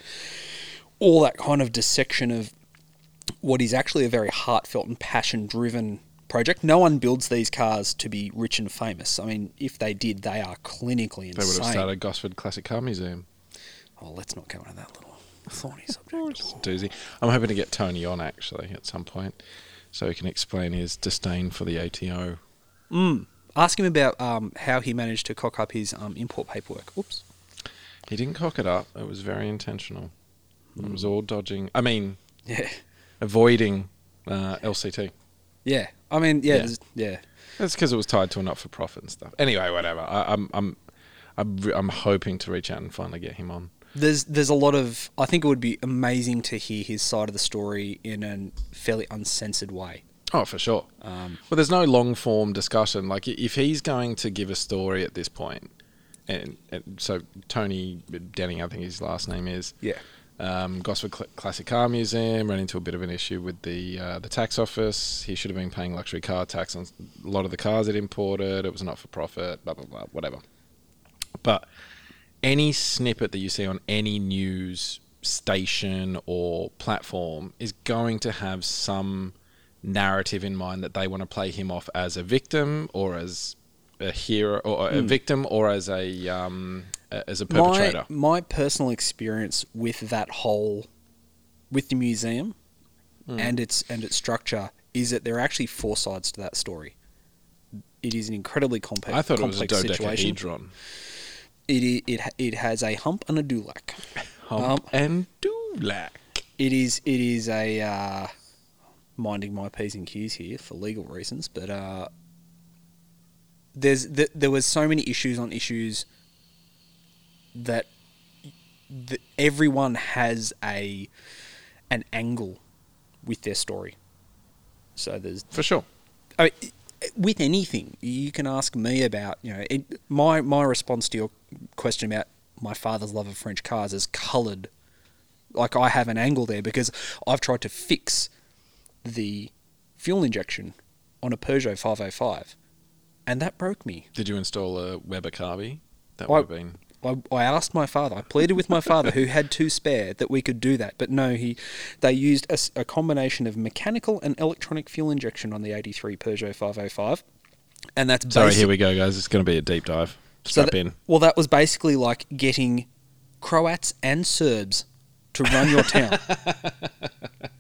all that kind of dissection of what is actually a very heartfelt and passion-driven project. No one builds these cars to be rich and famous. I mean, if they did, they are clinically insane. They would have started Gosford Classic Car Museum. Oh, let's not go into that little thorny subject. It's a doozy. I'm hoping to get Tony on, actually, at some point, so he can explain his disdain for the A T O. Mm. Ask him about um, how he managed to cock up his um, import paperwork. Oops. He didn't cock it up. It was very intentional. It was all dodging. I mean, yeah, avoiding uh, L C T. Yeah, I mean, yeah, yeah. That's yeah. because it was tied to a not-for-profit and stuff. Anyway, whatever. I, I'm, I'm, I'm, I'm hoping to reach out and finally get him on. There's, there's a lot of. I think it would be amazing to hear his side of the story in a fairly uncensored way. Oh, for sure. Um, well, there's no long-form discussion. Like, if he's going to give a story at this point, and, and so Tony Denning, I think his last name is. Yeah. Um, Gosford Cl- Classic Car Museum ran into a bit of an issue with the uh, the tax office. He should have been paying luxury car tax on a lot of the cars it imported. It was not for profit, blah, blah, blah, whatever. But any snippet that you see on any news station or platform is going to have some narrative in mind that they want to play him off as a victim or as a hero or a mm. victim or as a... Um, as a perpetrator. My, my personal experience with that whole, with the museum mm. and its and its structure is that there are actually four sides to that story. It is an incredibly complex. I thought complex it was a dodecahedron. Situation. It it it has a hump and a dulac. Hump um, and dulac. It is it is a uh, minding my P's and Q's here for legal reasons, but uh, there's th- there was so many issues on issues. That the, everyone has a an angle with their story. So there's... For sure. I mean, with anything, you can ask me about, you know, it, my, my response to your question about my father's love of French cars is coloured. Like, I have an angle there because I've tried to fix the fuel injection on a Peugeot five oh five, and that broke me. Did you install a Weber Carby? That would I, have been... I asked my father, I pleaded with my father, who had two spare, that we could do that. But no, he, they used a, a combination of mechanical and electronic fuel injection on the eighty-three Peugeot five oh five. And that's Sorry, basic- here we go, guys. It's going to be a deep dive. Strap so that, in. Well, that was basically like getting Croats and Serbs to run your town.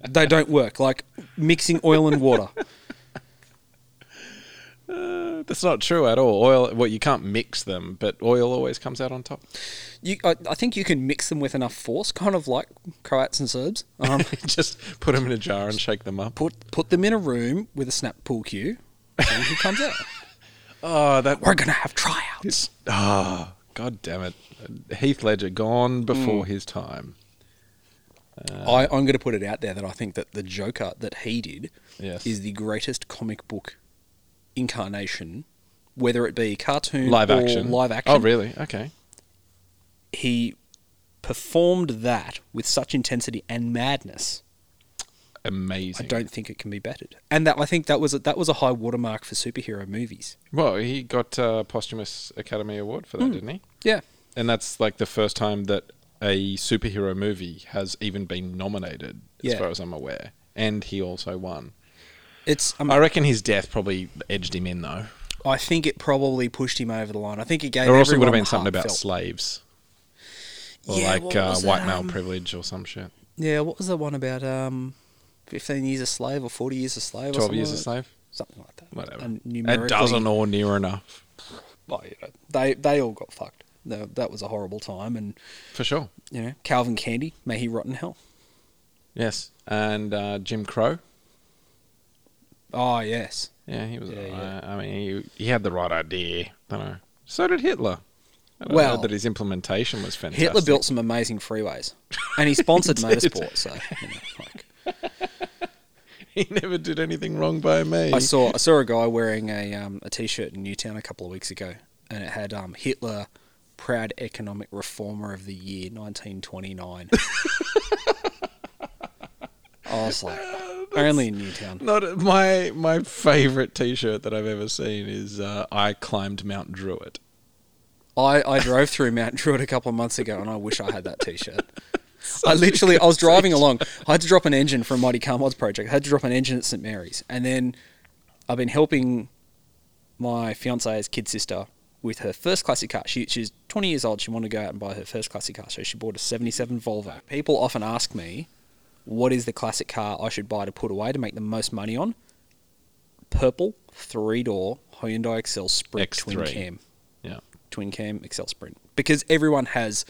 They don't work. Like mixing oil and water. Uh, that's not true at all. Oil, well, you can't mix them, but oil always comes out on top. You, I, I think you can mix them with enough force, kind of like Croats and Serbs. Um, just put them in a jar and shake them up. Put put them in a room with a snap pool cue, and it comes out. Oh, that we're gonna have tryouts. Ah, oh, god damn it, Heath Ledger gone before mm. his time. Uh, I, I'm going to put it out there that I think that the Joker that he did yes. is the greatest comic book incarnation, whether it be cartoon live or action. live action. Oh, really? Okay. He performed that with such intensity and madness. Amazing. I don't think it can be bettered. And that I think that was a, that was a high watermark for superhero movies. Well, he got a posthumous Academy Award for that, mm. didn't he? Yeah. And that's like the first time that a superhero movie has even been nominated, as yeah. far as I'm aware. And he also won. It's. Um, I reckon his death probably edged him in, though. I think it probably pushed him over the line. I think it gave. There also would have been something about slaves, or yeah, like uh, white um, male privilege or some shit. Yeah, what was the one about um, fifteen years a slave or forty years a slave? Twelve or years like a slave, something like that. Whatever, a, a dozen or near enough. Well, you know, they they all got fucked. That was a horrible time, and for sure, you know, Calvin Candy, may he rot in hell. Yes, and uh, Jim Crow. Oh yes, yeah, he was. Yeah, right. yeah. I mean, he he had the right idea. I don't know. So did Hitler. I don't well, know that his implementation was fantastic. Hitler built some amazing freeways, and he sponsored he motorsport. So, you know, like, he never did anything wrong by me. I saw I saw a guy wearing a um, a t-shirt in Newtown a couple of weeks ago, and it had um, Hitler, Proud Economic Reformer of the Year, nineteen twenty-nine. I was like, only in Newtown. Not my my favourite T-shirt that I've ever seen is uh, I climbed Mount Druitt. I, I drove through Mount Druitt a couple of months ago, and I wish I had that T-shirt. I literally, I was driving t-shirt. along. I had to drop an engine for a Mighty Car Mods project. I had to drop an engine at Saint Mary's, and then I've been helping my fiance's kid sister with her first classic car. She, she's twenty years old. She wanted to go out and buy her first classic car, so she bought a seventy-seven Volvo. People often ask me, what is the classic car I should buy to put away to make the most money on? Purple, three-door, Hyundai Excel Sprint X three. Twin Cam. Yeah. Twin Cam, Excel Sprint. Because everyone has,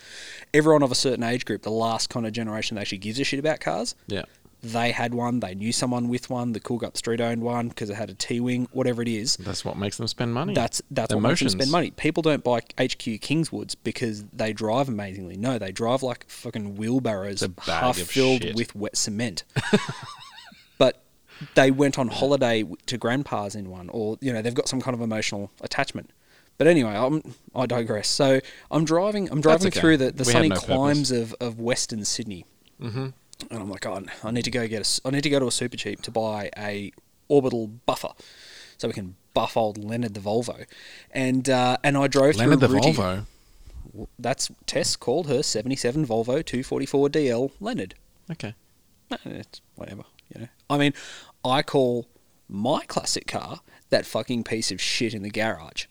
everyone of a certain age group, the last kind of generation that actually gives a shit about cars, yeah, they had one, they knew someone with one, the cool guy up the street owned one because it had a T-Wing, whatever it is. That's what makes them spend money. That's that's Emotions. What makes them spend money. People don't buy H Q Kingswoods because they drive amazingly. No, they drive like fucking wheelbarrows half filled shit. with wet cement. But they went on holiday to grandpa's in one, or, you know, they've got some kind of emotional attachment. But anyway, I'm, I digress. So I'm driving I'm driving okay. through the, the sunny no climes of, of Western Sydney. Mm-hmm. And I'm like, oh, I need to go get a, I need to go to a Super Cheap to buy a orbital buffer, so we can buff old Leonard the Volvo. And uh, and I drove Leonard through the Ritty. Volvo. That's Tess called her seventy-seven Volvo two forty-four D L Leonard. Okay, it's whatever, you know. I mean, I call my classic car that fucking piece of shit in the garage.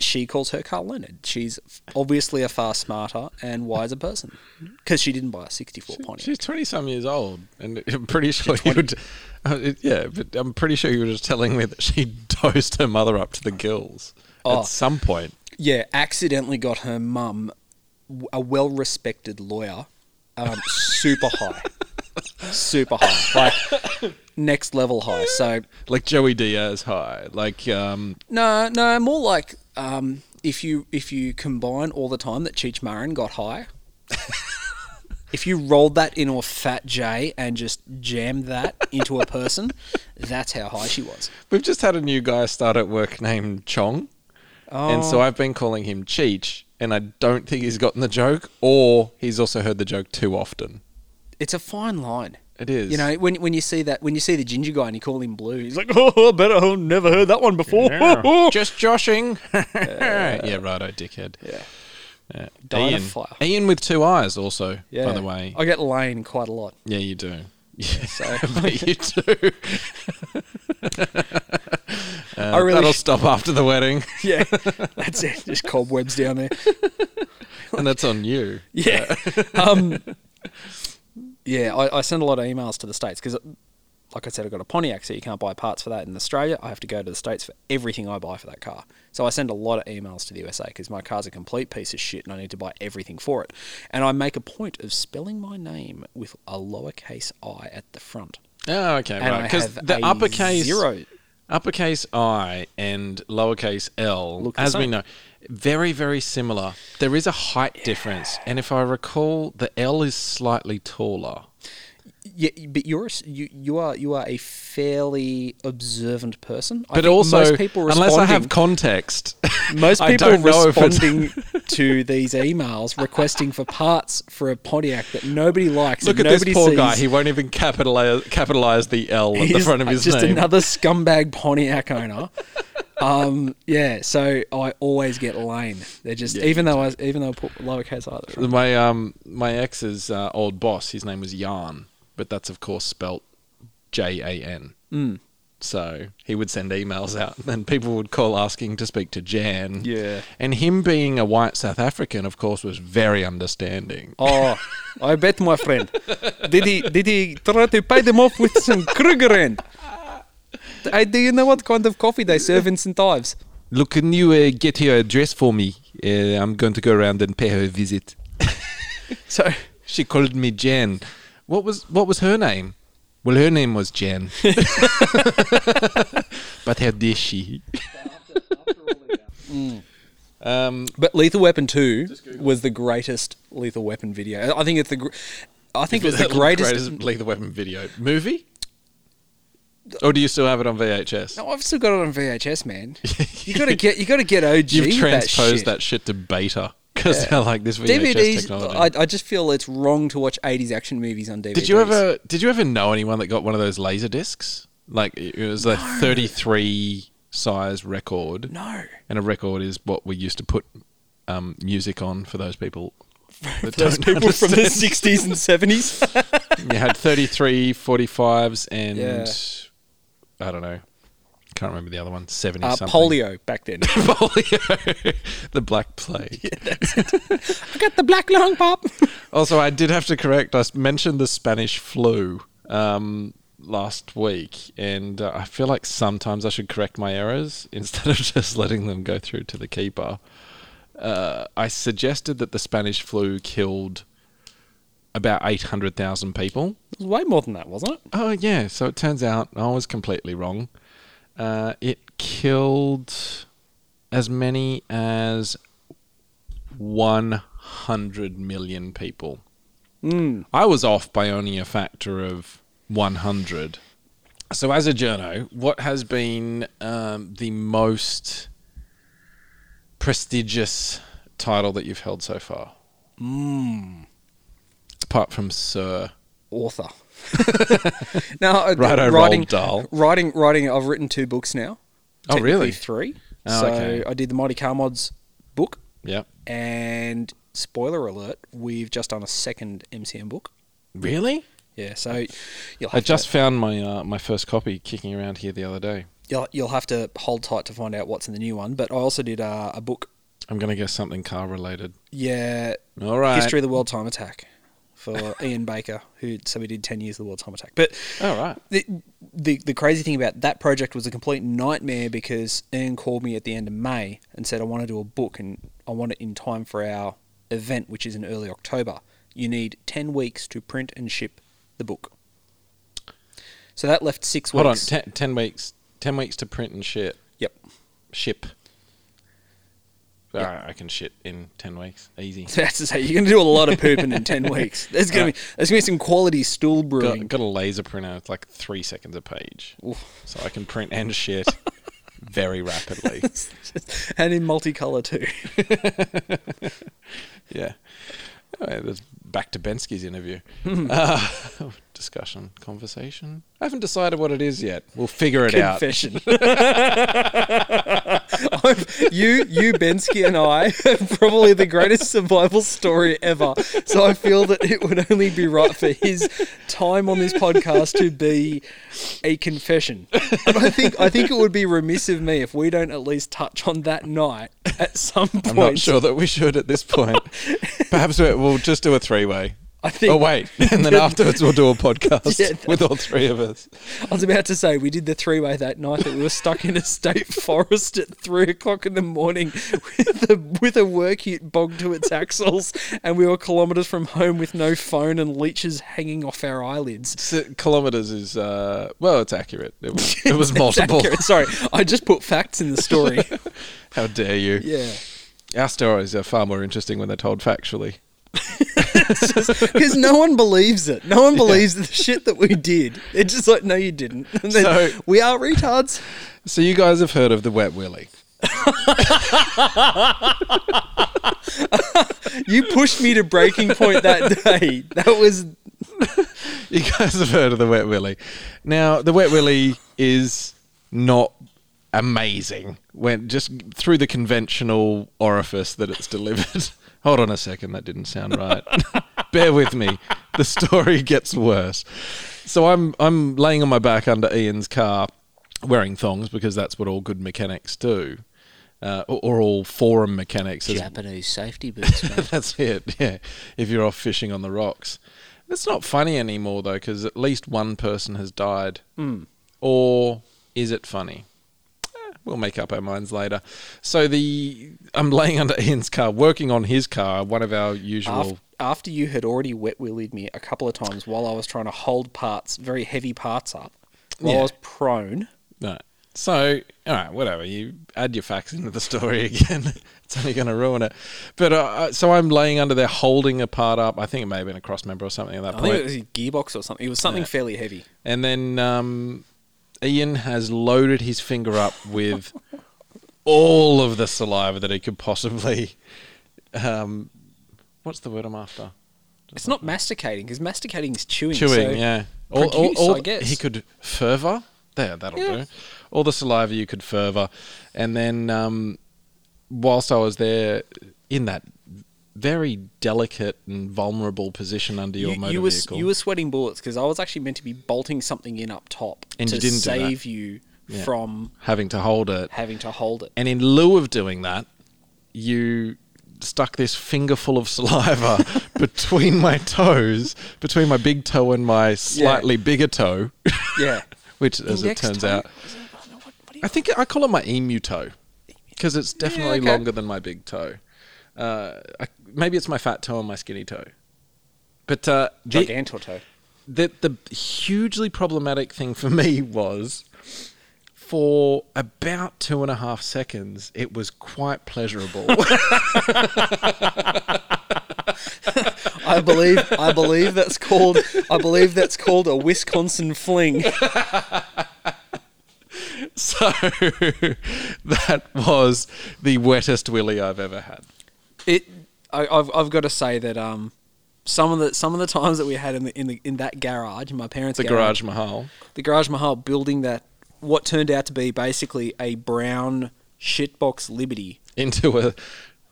She calls her car Leonard. She's obviously a far smarter and wiser person because she didn't buy a sixty-four she, Pontiac. She's twenty-some years old, and I'm pretty sure you would... Uh, yeah, but I'm pretty sure you were just telling me that she dosed her mother up to the gills oh, at some point. Yeah, accidentally got her mum, a well-respected lawyer, um, super high. Super high. Like... Next level high, so... Like Joey Diaz high, like... Um, no, no, more like um, if you if you combine all the time that Cheech Marin got high, if you rolled that in a Fat J and just jammed that into a person, that's how high she was. We've just had a new guy start at work named Chong, oh. and so I've been calling him Cheech, and I don't think he's gotten the joke, or he's also heard the joke too often. It's a fine line. It is. You know, when when you see that, when you see the ginger guy and you call him Blue, he's like, oh, I better, I've never heard that one before. Yeah. Just joshing. uh, yeah, righto, dickhead. Yeah. yeah. Dying of fire. Ian with two eyes also, yeah. by the way. I get Lane quite a lot. Yeah, you do. Yeah, so. But you do. uh, I really that'll sh- stop after the wedding. Yeah, that's it. Just cobwebs down there. And that's on you. Yeah. um... Yeah, I, I send a lot of emails to the States because, like I said, I've got a Pontiac, so you can't buy parts for that in Australia. I have to go to the States for everything I buy for that car. So I send a lot of emails to the U S A because my car's a complete piece of shit and I need to buy everything for it. And I make a point of spelling my name with a lowercase I at the front. Oh, okay, and right. Because the uppercase zero. Uppercase I and lowercase L, Look as we know, very, very similar. There is a height yeah. difference. And if I recall, the L is slightly taller. Yeah, but you're you, you are you are a fairly observant person. I but also, most people responding, unless I have context, most people responding to these emails requesting for parts for a Pontiac that nobody likes. Look and at nobody this poor sees. guy; he won't even capitalize capitalize the L at the front of his just name. Just another scumbag Pontiac owner. Um, yeah, so I always get lame. They're just yeah, even though I even though I put lowercase I. My um my ex's uh, old boss, his name was Jan. But that's, of course, spelt J A N. Mm. So he would send emails out and people would call asking to speak to Jan. Yeah. And him being a white South African, of course, was very understanding. Oh, I bet, my friend. Did he did he try to pay them off with some Krugerrand? Do you know what kind of coffee they serve in Saint Ives? Look, can you uh, get her address for me? Uh, I'm going to go around and pay her a visit. So she called me Jan. What was what was her name? Well, her name was Jen. But how dare she? mm. um, but Lethal Weapon two was the greatest Lethal Weapon video. I think it's the. Gr- I think it was the greatest, greatest Lethal Weapon video movie. Or do you still have it on V H S? No, I've still got it on V H S, man. You gotta get you gotta get O G. You've transposed that shit, that shit to beta. Because yeah. they're like this V H S D V Ds, technology. I, I just feel it's wrong to watch eighties action movies on D V Ds. Did you ever Did you ever know anyone that got one of those laser discs? Like it was no. a thirty-three size record. No. And a record is what we used to put um, music on for those people. For those people understand. From the sixties and seventies. You had thirty-three, forty-fives and yeah. I don't know. Can't remember the other one. Seventy uh, something. Polio back then. Polio, the black plague. Yeah, that's it. I got the black lung pop. Also, I did have to correct. I mentioned the Spanish flu um, last week, and uh, I feel like sometimes I should correct my errors instead of just letting them go through to the keeper. Uh, I suggested that the Spanish flu killed about eight hundred thousand people. It was way more than that, wasn't it? Oh yeah. So it turns out I was completely wrong. Uh, it killed as many as one hundred million people. Mm. I was off by only a factor of one hundred. So as a journo, what has been um, the most prestigious title that you've held so far? Mm. Apart from Sir... Author. Now, Righto, writing, Dahl. writing, writing. I've written two books now. Oh, really? Three. Oh, so okay. I did the Mighty Car Mods book. Yeah. And spoiler alert: we've just done a second M C M book. Really? Yeah. So you'll. Have I just to, found my uh, my first copy kicking around here the other day. You'll you'll have to hold tight to find out what's in the new one. But I also did uh, a book. I'm going to guess something car related. Yeah. All right. History of the World Time Attack. For Ian Baker, who so we did ten years of the World Time Attack. But oh, right. the, the the crazy thing about that project was a complete nightmare because Ian called me at the end of May and said, I want to do a book and I want it in time for our event, which is in early October. You need ten weeks to print and ship the book. So that left six Hold weeks. Hold on, ten, ten weeks. Ten weeks to print and ship. Yep. Ship. All right, I can shit in ten weeks. Easy. That's to say, you're going to do a lot of pooping in ten weeks. There's going right. to be there's going to be some quality stool brewing. Got, got a laser printer. It's like three seconds a page. Oof. So I can print and shit very rapidly. And in multicolour too. Yeah. Anyway, that's back to Bensky's interview. uh, discussion, conversation. I haven't decided what it is yet. We'll figure it Confession. out. Confession. you, you, Bensky, and I have probably the greatest survival story ever. So I feel that it would only be right for his time on this podcast to be a confession. And I think I think it would be remiss of me if we don't at least touch on that night at some point. I'm not sure that we should at this point. Perhaps we'll just do a three-way. I think. Oh, wait. And then afterwards we'll do a podcast yeah, with all three of us. I was about to say, we did the three-way that night that we were stuck in a state forest at three o'clock in the morning with a, with a work ute bogged to its axles, and we were kilometres from home with no phone and leeches hanging off our eyelids. So, kilometres is, uh, well, it's accurate. It was, it was multiple. Accurate. Sorry, I just put facts in the story. How dare you. Yeah. Our stories are far more interesting when they're told factually. Because no one believes it. No one believes yeah. the shit that we did. They're just like, no, you didn't. And so, we are retards. So you guys have heard of the wet willy. You pushed me to breaking point that day. That was... You guys have heard of the wet willy. Now, the wet willy is not... amazing when just through the conventional orifice that it's delivered. Hold on a second, that didn't sound right. Bear with me. The story gets worse. So I'm I'm laying on my back under Ian's car, wearing thongs because that's what all good mechanics do, uh, or, or all forum mechanics. Japanese safety boots. That's it. Yeah, if you're off fishing on the rocks, it's not funny anymore though because at least one person has died. Mm. Or is it funny? We'll make up our minds later. So the I'm laying under Ian's car, working on his car, one of our usual... After, after you had already wet-willied me a couple of times while I was trying to hold parts, very heavy parts up, while yeah. I was prone. No. So, all right, whatever. You add your facts into the story again. It's only going to ruin it. But uh, so I'm laying under there holding a part up. I think it may have been a crossmember or something at that I point. I think it was a gearbox or something. It was something yeah. fairly heavy. And then... Um, Ian has loaded his finger up with all of the saliva that he could possibly... Um, what's the word I'm after? It's not masticating, because masticating is chewing. Chewing, so yeah. All, produce, all, all, I guess. He could fervor. There, that'll yeah. do. All the saliva you could fervor. And then um, whilst I was there in that very delicate and vulnerable position under your you, motor you were, vehicle. You were sweating bullets because I was actually meant to be bolting something in up top and to you didn't save you yeah. from... Having to hold it. Having to hold it. And in lieu of doing that, you stuck this fingerful of saliva between my toes, between my big toe and my slightly yeah. bigger toe. Yeah. Which, as Index it turns toe? out... I, know, what, what I think I call it my emu toe because it's definitely yeah, okay. longer than my big toe. Uh, I, maybe it's my fat toe and my skinny toe. But uh, the, Gigantor toe. The, the hugely problematic thing for me was for about two and a half seconds, it was quite pleasurable. I believe I believe that's called I believe that's called a Wisconsin fling. So that was the wettest willy I've ever had. It, I, I've I've got to say that um, some of the some of the times that we had in the in the in that garage, in my parents' the garage, garage mahal, the garage mahal, building that what turned out to be basically a brown shitbox Liberty into a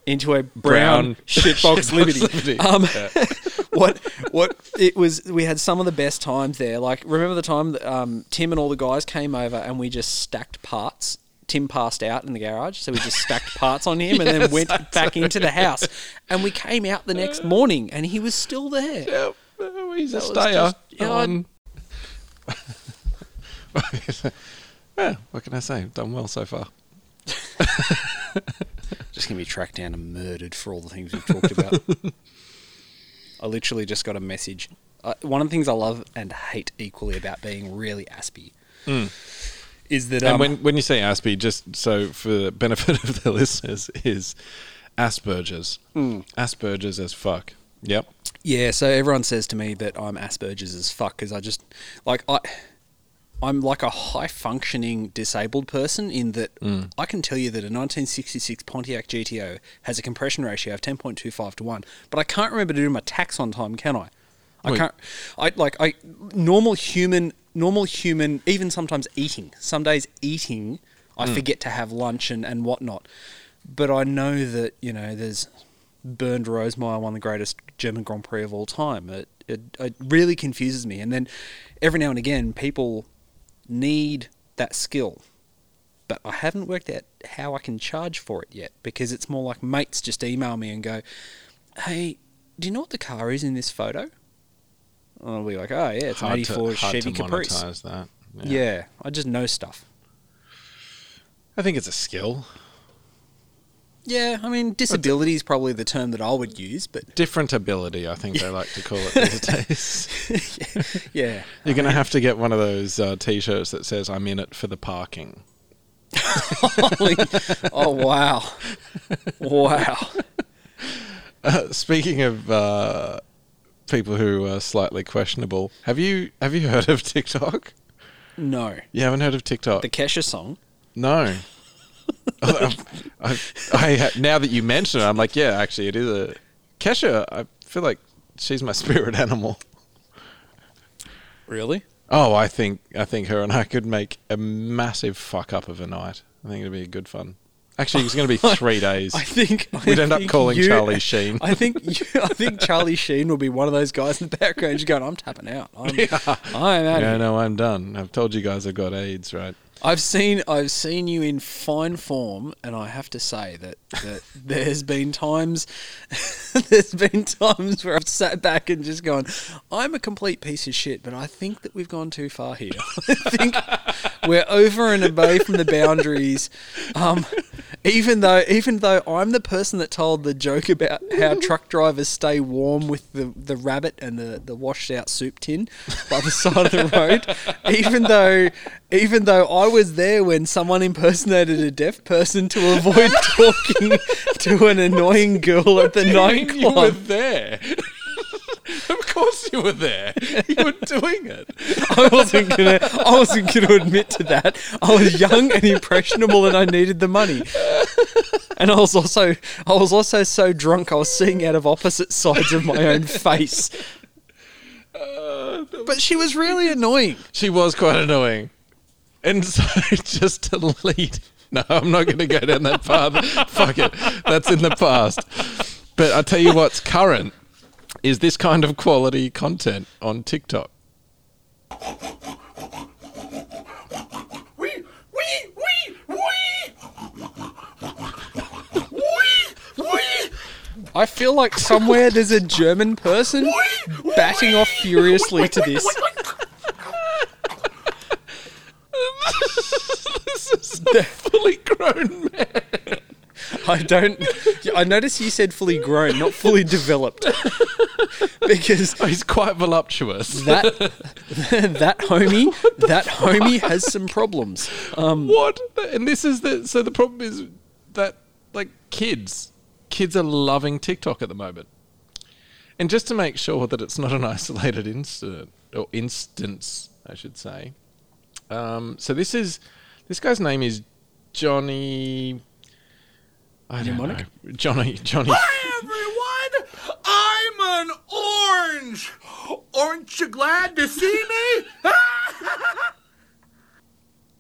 into a brown, brown shitbox, shitbox Liberty. Liberty. Um, yeah. what what it was? We had some of the best times there. Like remember the time that um, Tim and all the guys came over and we just stacked parts. Tim passed out in the garage, so we just stacked parts on him yes, and then went back do. into the house. And we came out the next morning, and he was still there. Yeah, well, he's that a stayer. Yeah, um, well, what can I say? I've done well so far. Just going to be tracked down and murdered for all the things we've talked about. I literally just got a message. Uh, one of the things I love and hate equally about being really aspy mm. is that, um, and when when you say Aspie, just so for the benefit of the listeners, is Asperger's. Mm. Asperger's as fuck. Yep. Yeah, so everyone says to me that I'm Asperger's as fuck because I just, like, I, I'm like a high-functioning disabled person in that mm. I can tell you that a nineteen sixty-six Pontiac G T O has a compression ratio of ten point two five to one, but I can't remember to do my tax on time, can I? I Wait. can't, I, like, I, normal human... Normal human, even sometimes eating. Some days eating, I mm. forget to have lunch and, and whatnot. But I know that, you know, there's Bernd Rosemeyer won the greatest German Grand Prix of all time. It, it, it really confuses me. And then every now and again, people need that skill. But I haven't worked out how I can charge for it yet because it's more like mates just email me and go, hey, do you know what the car is in this photo? And I'll be like, oh, yeah, it's hard an eighty-four to, Chevy hard to Caprice. Monetize that. Yeah. yeah, I just know stuff. I think it's a skill. Yeah, I mean, disability is probably the term that I would use, but... Different ability, I think they like to call it these days. yeah. You're going to have to get one of those uh, T-shirts that says, I'm in it for the parking. oh, wow. Wow. Uh, speaking of uh, people who are slightly questionable, have you have you heard of TikTok? No. You haven't heard of TikTok? The Kesha song? No. I, I, I, now that you mention it, I'm like, yeah, actually, it is a... Kesha, I feel like she's my spirit animal. Really? Oh, I think I think her and I could make a massive fuck-up of a night. I think it'd be good fun. Actually, it's going to be three days. I think... I We'd end think up calling you, Charlie Sheen. I think you, I think Charlie Sheen will be one of those guys in the background just going, I'm tapping out. I'm, yeah. I'm out yeah, of No, no, I'm done. I've told you guys I've got AIDS, right? I've seen I've seen you in fine form, and I have to say that, that there's been times there's been times where I've sat back and just gone, I'm a complete piece of shit, but I think that we've gone too far here. I think we're over and away from the boundaries. Um, even though even though I'm the person that told the joke about how truck drivers stay warm with the, the rabbit and the, the washed out soup tin by the side of the road, even though even though I I was there when someone impersonated a deaf person to avoid talking to an annoying girl at the nightclub. You were there. Of course you were there. You were doing it. I wasn't gonna. I wasn't gonna admit to that. I was young and impressionable, and I needed the money. And I was also. I was also so drunk. I was seeing out of opposite sides of my own face. Uh, but she was really annoying. She was quite annoying. And so just to lead... No, I'm not going to go down that path. Fuck it. That's in the past. But I'll tell you what's current is this kind of quality content on TikTok. Wee, wee, wee, wee. Wee, wee. I feel like somewhere there's a German person wee, batting wee. off furiously wee, to this. Wee, wee, wee. This is a fully grown man. I don't... I noticed you said fully grown, not fully developed. Because... Oh, he's quite voluptuous. That that homie, that fuck? homie has some problems. Um, what? And this is the... So the problem is that, like, kids. Kids are loving TikTok at the moment. And just to make sure that it's not an isolated incident, or instance, I should say... Um, so this is, this guy's name is Johnny, I don't Mnemonic? know, Johnny, Johnny. Hi everyone, I'm an orange, aren't you glad to see me?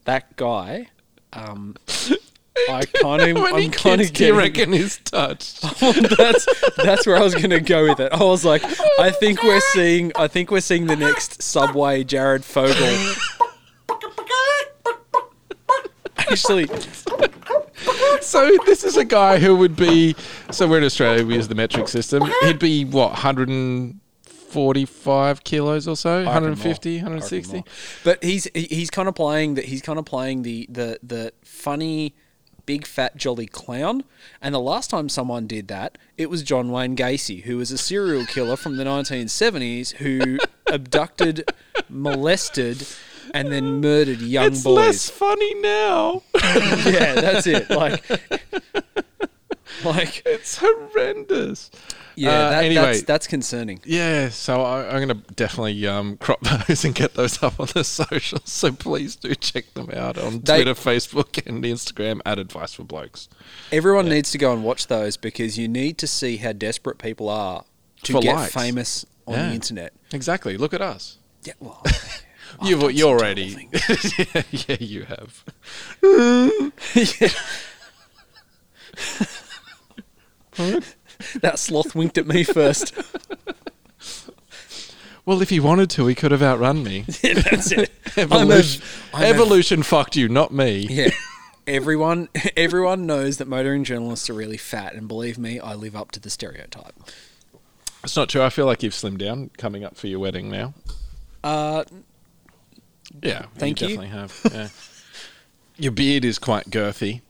That guy, um, I kind of, I'm kind of getting. Do you reckon he's touched? Well, that's, that's where I was going to go with it. I was like, I think we're seeing, I think we're seeing the next Subway Jared Fogle. Actually, so this is a guy who would be, so we're in Australia, we use the metric system. He'd be, what, one hundred forty-five kilos or so? one hundred fifty, one hundred sixty? But he's he's kind of playing that. He's kind of playing the, the, the funny, big, fat, jolly clown. And the last time someone did that, it was John Wayne Gacy, who was a serial killer from the nineteen seventies who abducted, molested... and then murdered young it's boys. It's less funny now. Yeah, that's it. Like, like it's horrendous. Yeah, uh, that, anyway, that's, that's concerning. Yeah, so I, I'm going to definitely um, crop those and get those up on the socials. So please do check them out on they, Twitter, Facebook, and Instagram at Advice for Blokes. Everyone yeah. needs to go and watch those because you need to see how desperate people are to for get likes. famous on yeah. the internet. Exactly. Look at us. Yeah, well... Oh, You've, you're already. yeah, yeah, you have. That sloth winked at me first. Well, if he wanted to, he could have outrun me. Yeah, that's it. Evolution, I'm a, I'm evolution a, fucked you, not me. Yeah. Everyone, everyone knows that motoring journalists are really fat, and believe me, I live up to the stereotype. It's not true. I feel like you've slimmed down coming up for your wedding now. Uh, yeah, thank you. You definitely have. Yeah. Your beard is quite girthy.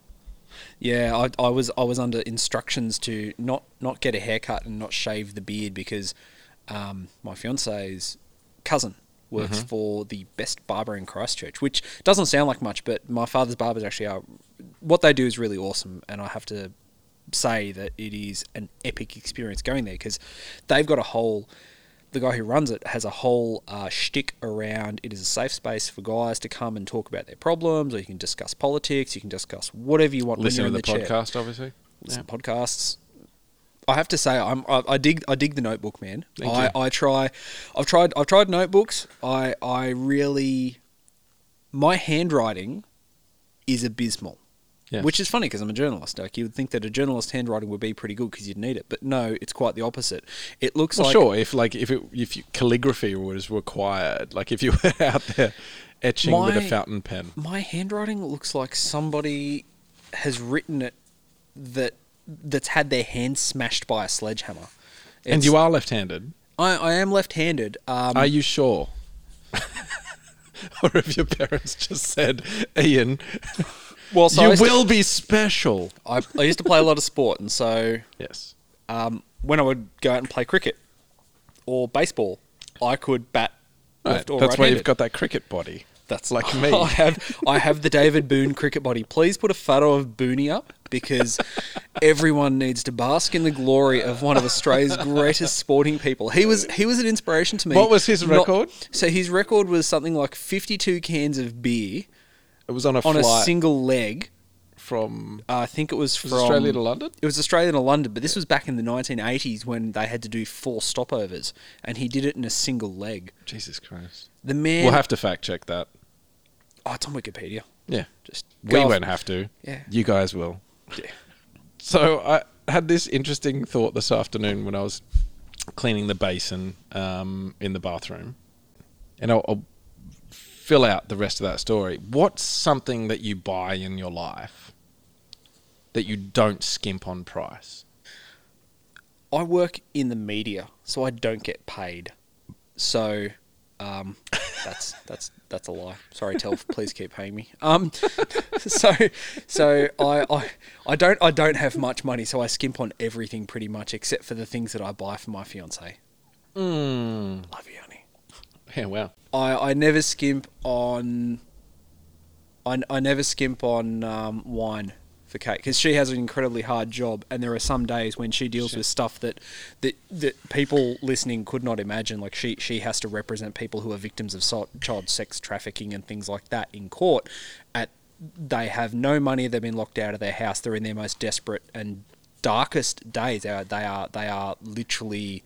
Yeah, I, I was I was under instructions to not, not get a haircut and not shave the beard because um, my fiance's cousin works mm-hmm. for the best barber in Christchurch, which doesn't sound like much, but my father's barbers actually are. What they do is really awesome, and I have to say that it is an epic experience going there because they've got a whole. The guy who runs it has a whole uh, shtick around it is a safe space for guys to come and talk about their problems, or you can discuss politics, you can discuss whatever you want. Listen when you're to in the, the podcast, chair. Obviously. Listen yeah. to podcasts. I have to say, I'm, I, I dig, I dig the Notebook, man. Thank I, you. I try, I've tried, I've tried notebooks. I, I really, my handwriting is abysmal. Yeah. Which is funny because I'm a journalist. Like you would think that a journalist's handwriting would be pretty good because you'd need it, but no, it's quite the opposite. It looks well, like sure if like if it, if you, calligraphy was required, like if you were out there etching my, with a fountain pen. My handwriting looks like somebody has written it that that's had their hand smashed by a sledgehammer. It's, and you are left-handed. I, I am left-handed. Um, are you sure? Or if your parents just said, Ian. Well, so you will to, be special. I, I used to play a lot of sport, and so yes, um, when I would go out and play cricket or baseball, I could bat left right. or right. That's why you've got that cricket body. That's like me. I have I have the David Boon cricket body. Please put a photo of Booney up because everyone needs to bask in the glory of one of Australia's greatest sporting people. He was he was an inspiration to me. What was his record? Not, so his record was something like fifty-two cans of beer. It was on a on a single leg from. Uh, I think it was, was from Australia to London. It was Australia to London, but this was back in the nineteen eighties when they had to do four stopovers, and he did it in a single leg. Jesus Christ! The man. We'll have to fact check that. Oh, it's on Wikipedia. Yeah, just we off. Won't have to. Yeah, you guys will. Yeah. So I had this interesting thought this afternoon when I was cleaning the basin um, in the bathroom, and I'll. I'll fill out the rest of that story. What's something that you buy in your life that you don't skimp on price? I work in the media, so I don't get paid. So um, that's that's that's a lie. Sorry, Telf, please keep paying me. Um, so so I, I I don't I don't have much money, so I skimp on everything pretty much except for the things that I buy for my fiance. Mm. Love you, honey. Yeah, wow. I, I never skimp on. I, I never skimp on um, wine for Kate because she has an incredibly hard job, and there are some days when she deals Shit. with stuff that, that that people listening could not imagine. Like she she has to represent people who are victims of so- child sex trafficking and things like that in court. At they have no money. They've been locked out of their house. They're in their most desperate and darkest days. They are they are, they are literally.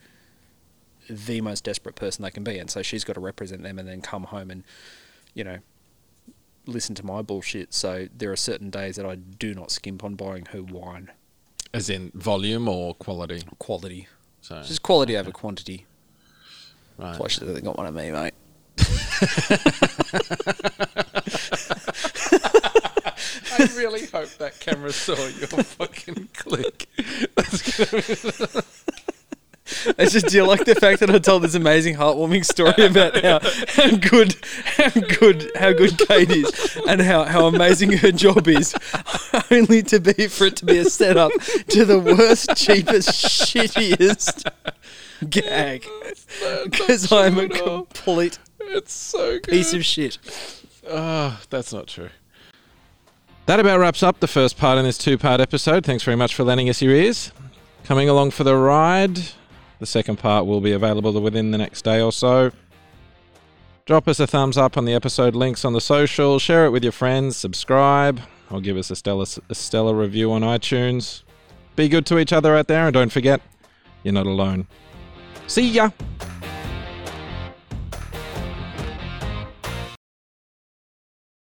The most desperate person they can be, and so she's got to represent them and then come home and, you know, listen to my bullshit. So there are certain days that I do not skimp on buying her wine. As in volume or quality? Quality. So it's just quality okay. over quantity. Right. That's why she hasn't got one of me, mate. I really hope that camera saw your fucking click. That's going to be... I just do like the fact that I told this amazing heartwarming story about how, how good how good how good Kate is and how, how amazing her job is, only to be for it to be a setup to the worst, cheapest, shittiest gag. Because I'm a complete it's so good. piece of shit. Oh, that's not true. That about wraps up the first part in this two-part episode. Thanks very much for lending us your ears. Coming along for the ride. The second part will be available within the next day or so. Drop us a thumbs up on the episode links on the social, share it with your friends, subscribe, or give us a stellar, a stellar review on iTunes. Be good to each other out there, and don't forget, you're not alone. See ya!